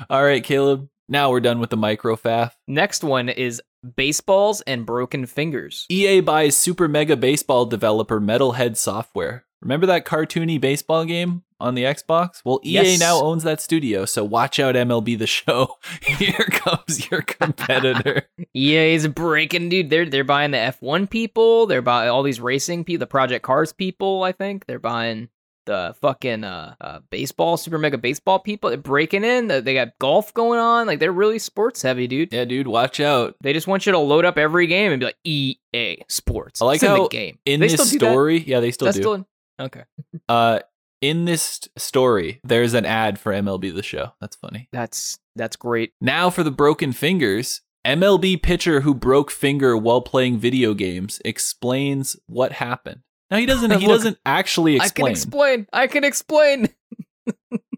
All right, Caleb. Now we're done with the micro-faff. Next one is baseballs and broken fingers. EA buys Super Mega Baseball developer Metalhead Software. Remember that cartoony baseball game on the Xbox? Well, EA now owns that studio, so watch out, MLB The Show. Here comes your competitor. EA's breaking, dude. They're buying the F1 people. They're buying all these racing people, the Project Cars people, I think. They're buying the fucking baseball, Super Mega Baseball people. They're breaking in. They got golf going on. Like, they're really sports heavy, dude. Yeah, dude, watch out. They just want you to load up every game and be like, EA Sports. I like it's how in the game. In this story, yeah, they still do. Okay. In this story, there's an ad for MLB The Show. That's funny. That's great. Now for the broken fingers. MLB pitcher who broke finger while playing video games explains what happened. Now he doesn't actually explain. I can explain.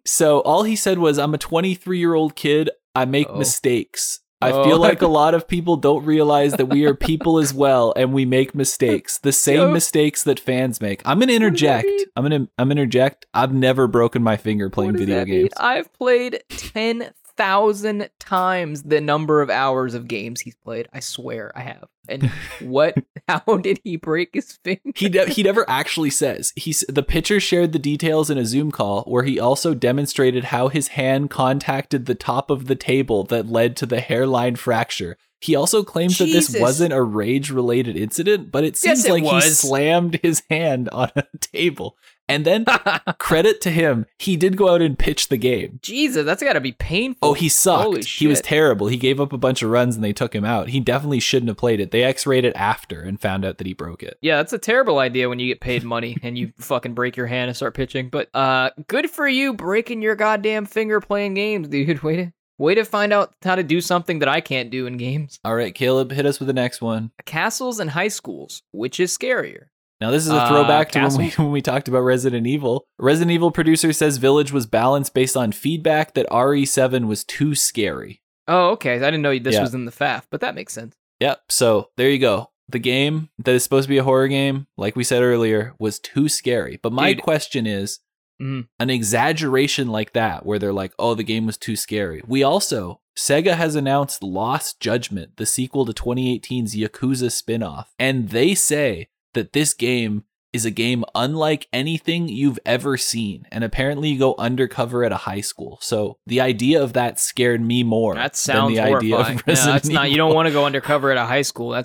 So all he said was, I'm a 23-year-old kid. I make mistakes. I feel like a lot of people don't realize that we are people as well, and we make mistakes. The same mistakes that fans make. I'm going to interject. I'm going to interject. I've never broken my finger playing video games. Mean? I've played 10,000 times the number of hours of games he's played. I swear I have. And how did he break his finger? He never actually says. The pitcher shared the details in a Zoom call where he also demonstrated how his hand contacted the top of the table that led to the hairline fracture. He also claims that this wasn't a rage-related incident, but it seems he slammed his hand on a table. And then, credit to him, he did go out and pitch the game. Jesus, that's got to be painful. Oh, he sucked. He was terrible. He gave up a bunch of runs and they took him out. He definitely shouldn't have played it. They x-rayed it after and found out that he broke it. Yeah, that's a terrible idea when you get paid money and you fucking break your hand and start pitching. But good for you breaking your goddamn finger playing games, dude. Way to find out how to do something that I can't do in games. All right, Caleb, hit us with the next one. Castles and high schools, which is scarier? Now, this is a throwback to when we talked about Resident Evil. Resident Evil producer says Village was balanced based on feedback that RE7 was too scary. Oh, okay. I didn't know this was in the FAF, but that makes sense. Yep. So there you go. The game that is supposed to be a horror game, like we said earlier, was too scary. But my question is, an exaggeration like that, where they're like, oh, the game was too scary. Sega has announced Lost Judgment, the sequel to 2018's Yakuza spinoff. And they say that this game is a game unlike anything you've ever seen. And apparently you go undercover at a high school. So the idea of that scared me more than the idea of Resident Evil. That's not, you don't want to go undercover at a high school.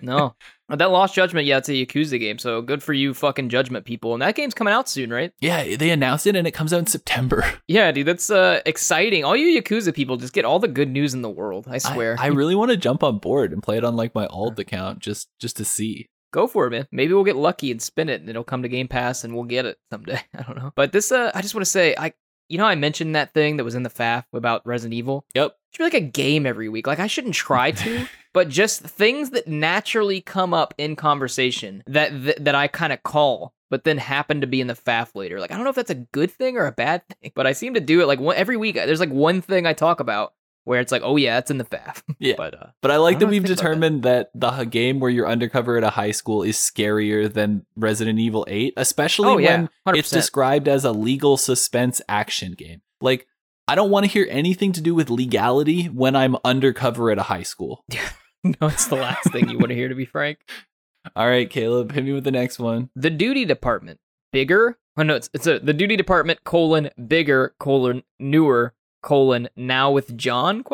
No. That Lost Judgment, it's a Yakuza game. So good for you fucking Judgment people. And that game's coming out soon, right? Yeah, they announced it and it comes out in September. Yeah, dude, that's exciting. All you Yakuza people, just get all the good news in the world. I swear. I really want to jump on board and play it on like my alt account just to see. Go for it, man. Maybe we'll get lucky and spin it and it'll come to Game Pass and we'll get it someday. I don't know. But this, I just want to say, I mentioned that thing that was in the FAF about Resident Evil. Yep. It should be like a game every week. Like, I shouldn't try to, but just things that naturally come up in conversation that I kind of call, but then happen to be in the FAF later. Like, I don't know if that's a good thing or a bad thing, but I seem to do it like every week. There's like one thing I talk about where it's like, oh yeah, it's in the FAF. Yeah. But I like that we've determined that the game where you're undercover at a high school is scarier than Resident Evil 8, especially when it's described as a legal suspense action game. Like, I don't want to hear anything to do with legality when I'm undercover at a high school. No, it's the last thing you want to hear, to be frank. All right, Caleb, hit me with the next one. The duty department, bigger. Oh no, it's the duty department, bigger, newer. : now with John ?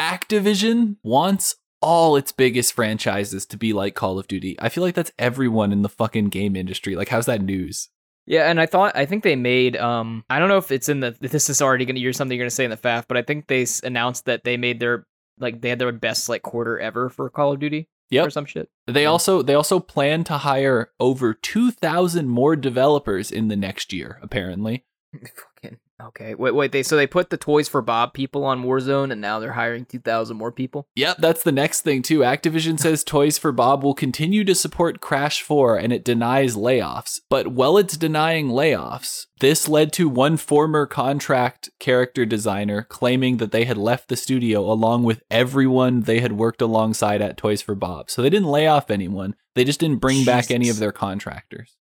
Activision wants all its biggest franchises to be like Call of Duty. I feel like that's everyone in the fucking game industry. Like, how's that news? Yeah, and I think they made, I don't know if it's in the, this is already going to, you're something you're going to say in the FAF, but I think they announced that they made their, like, they had their best, like, quarter ever for Call of Duty. Yep. Or some shit. They also plan to hire over 2,000 more developers in the next year, apparently. Fucking okay. Wait. They put the Toys for Bob people on Warzone, and now they're hiring 2,000 more people. Yep, that's the next thing too. Activision says Toys for Bob will continue to support Crash 4, and it denies layoffs. But while it's denying layoffs, this led to one former contract character designer claiming that they had left the studio along with everyone they had worked alongside at Toys for Bob. So they didn't lay off anyone. They just didn't bring back any of their contractors.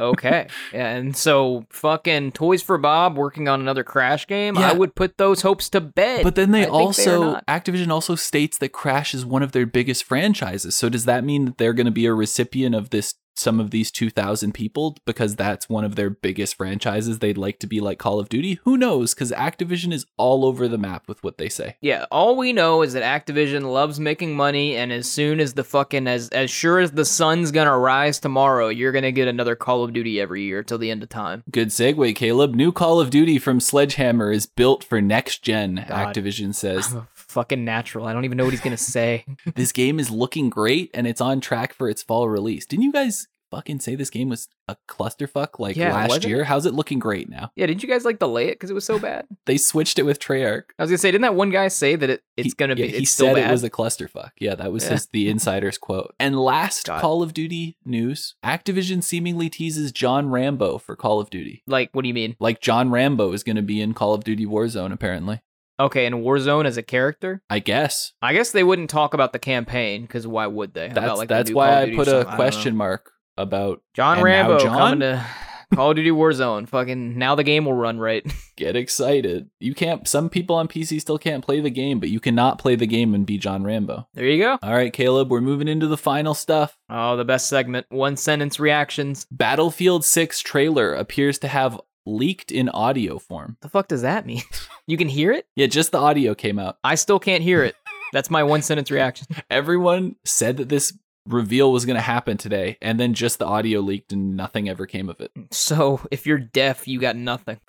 Okay, and so fucking Toys for Bob working on another Crash game, yeah. I would put those hopes to bed. But then Activision also states that Crash is one of their biggest franchises. So does that mean that they're going to be a recipient of this, some of these 2,000 people, because that's one of their biggest franchises? They'd like to be like Call of Duty? Who knows? Because Activision is all over the map with what they say. Yeah, all we know is that Activision loves making money, and as soon as the fucking, as sure as the sun's gonna rise tomorrow, you're gonna get another Call of Duty every year till the end of time. Good segue, Caleb. New Call of Duty from Sledgehammer is built for next gen, God. Activision says. Fucking natural. I don't even know what he's gonna say. This game is looking great, and it's on track for its fall release. Didn't you guys fucking say this game was a clusterfuck last year? How's it looking great now? Yeah, didn't you guys delay it because it was so bad? They switched it with Treyarch. I was gonna say, didn't that one guy say that it was a clusterfuck? Yeah, that was just the insider's quote. And last Call of Duty news: Activision seemingly teases John Rambo for Call of Duty. Like, what do you mean? Like, John Rambo is gonna be in Call of Duty Warzone, apparently. Okay, and Warzone as a character? I guess they wouldn't talk about the campaign, because why would they? That's why I put a question mark about John Rambo coming to Call of Duty Warzone. Fucking now the game will run right. Get excited. You can't. Some people on PC still can't play the game, but you cannot play the game and be John Rambo. There you go. All right, Caleb, we're moving into the final stuff. Oh, the best segment. One sentence reactions. Battlefield 6 trailer appears to have leaked in audio form. The fuck does that mean? You can hear it? Yeah, just the audio came out. I still can't hear it. That's my one sentence reaction. Everyone said that this reveal was going to happen today, and then just the audio leaked and nothing ever came of it. So if you're deaf, you got nothing.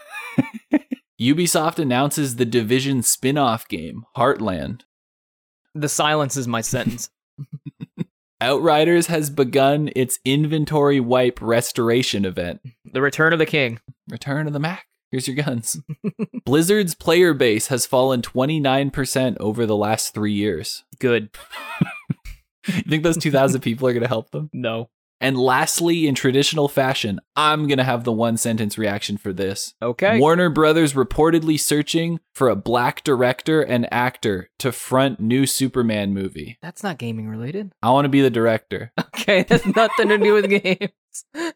Ubisoft announces the Division spin-off game, Heartland. The silence is my sentence. Outriders has begun its inventory wipe restoration event. The return of the king. Return of the Mac. Here's your guns. Blizzard's player base has fallen 29% over the last 3 years. Good. You think those 2,000 people are going to help them? No. And lastly, in traditional fashion, I'm going to have the one sentence reaction for this. Okay. Warner Brothers reportedly searching for a black director and actor to front new Superman movie. That's not gaming related. I want to be the director. Okay, that's nothing to do with games.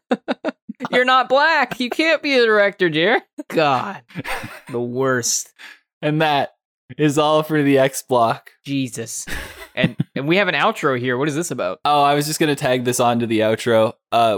You're not black. You can't be a director, dear. God, the worst. And that is all for the X-Block. Jesus. And we have an outro here. What is this about? Oh, I was just going to tag this onto the outro.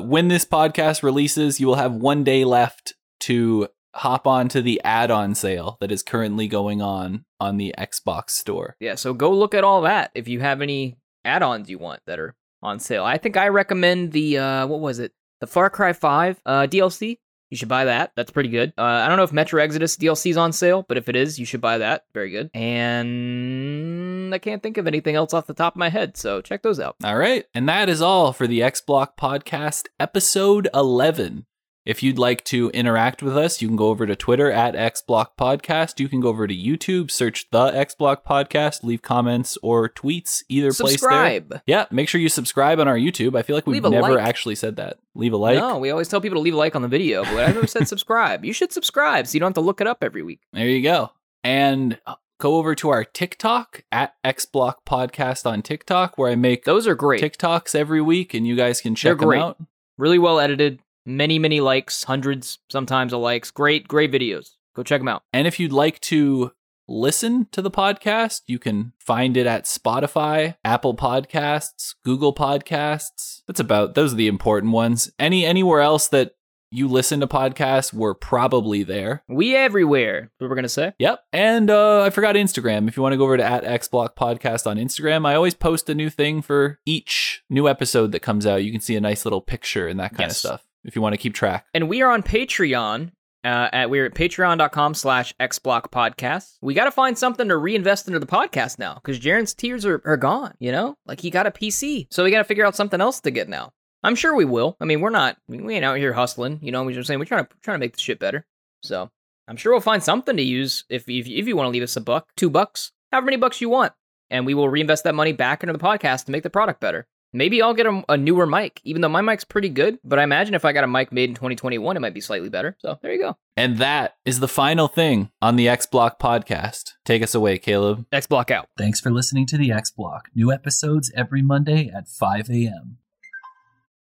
When this podcast releases, you will have 1 day left to hop on to the add-on sale that is currently going on the Xbox store. Yeah, so go look at all that if you have any add-ons you want that are on sale. I think I recommend the, the Far Cry 5 DLC. You should buy that. That's pretty good. I don't know if Metro Exodus DLC is on sale, but if it is, you should buy that. Very good. And I can't think of anything else off the top of my head, so check those out. All right. And that is all for the X-Block Podcast, episode 11. If you'd like to interact with us, you can go over to Twitter at X-Block Podcast. You can go over to YouTube, search the X-Block Podcast, leave comments or tweets, either subscribe. Place there. Yeah, make sure you subscribe on our YouTube. I feel like we've never actually said that. Leave a like. No, we always tell people to leave a like on the video, but I never said subscribe. You should subscribe so you don't have to look it up every week. There you go. And go over to our TikTok at X-Block Podcast on TikTok, where I make those are great TikToks every week, and you guys can check them out. Really well edited. Many, many likes, hundreds sometimes of likes. Great, great videos. Go check them out. And if you'd like to listen to the podcast, you can find it at Spotify, Apple Podcasts, Google Podcasts. Those are the important ones. Anywhere else that you listen to podcasts, we're probably there. We everywhere, what we're going to say. Yep. And I forgot Instagram. If you want to go over to @xblockpodcast on Instagram, I always post a new thing for each new episode that comes out. You can see a nice little picture and that kind of stuff if you want to keep track. And we are on Patreon. We're at patreon.com/xblockpodcast. We got to find something to reinvest into the podcast now because Jaron's tiers are gone, you know? Like, he got a PC, so we got to figure out something else to get now. I'm sure we will. I mean, we ain't out here hustling, you know what I'm saying? We're trying to make this shit better. So I'm sure we'll find something to use if you want to leave us a buck, $2, however many bucks you want. And we will reinvest that money back into the podcast to make the product better. Maybe I'll get a newer mic, even though my mic's pretty good. But I imagine if I got a mic made in 2021, it might be slightly better. So there you go. And that is the final thing on the X-Block podcast. Take us away, Caleb. X-Block out. Thanks for listening to the X-Block. New episodes every Monday at 5 a.m.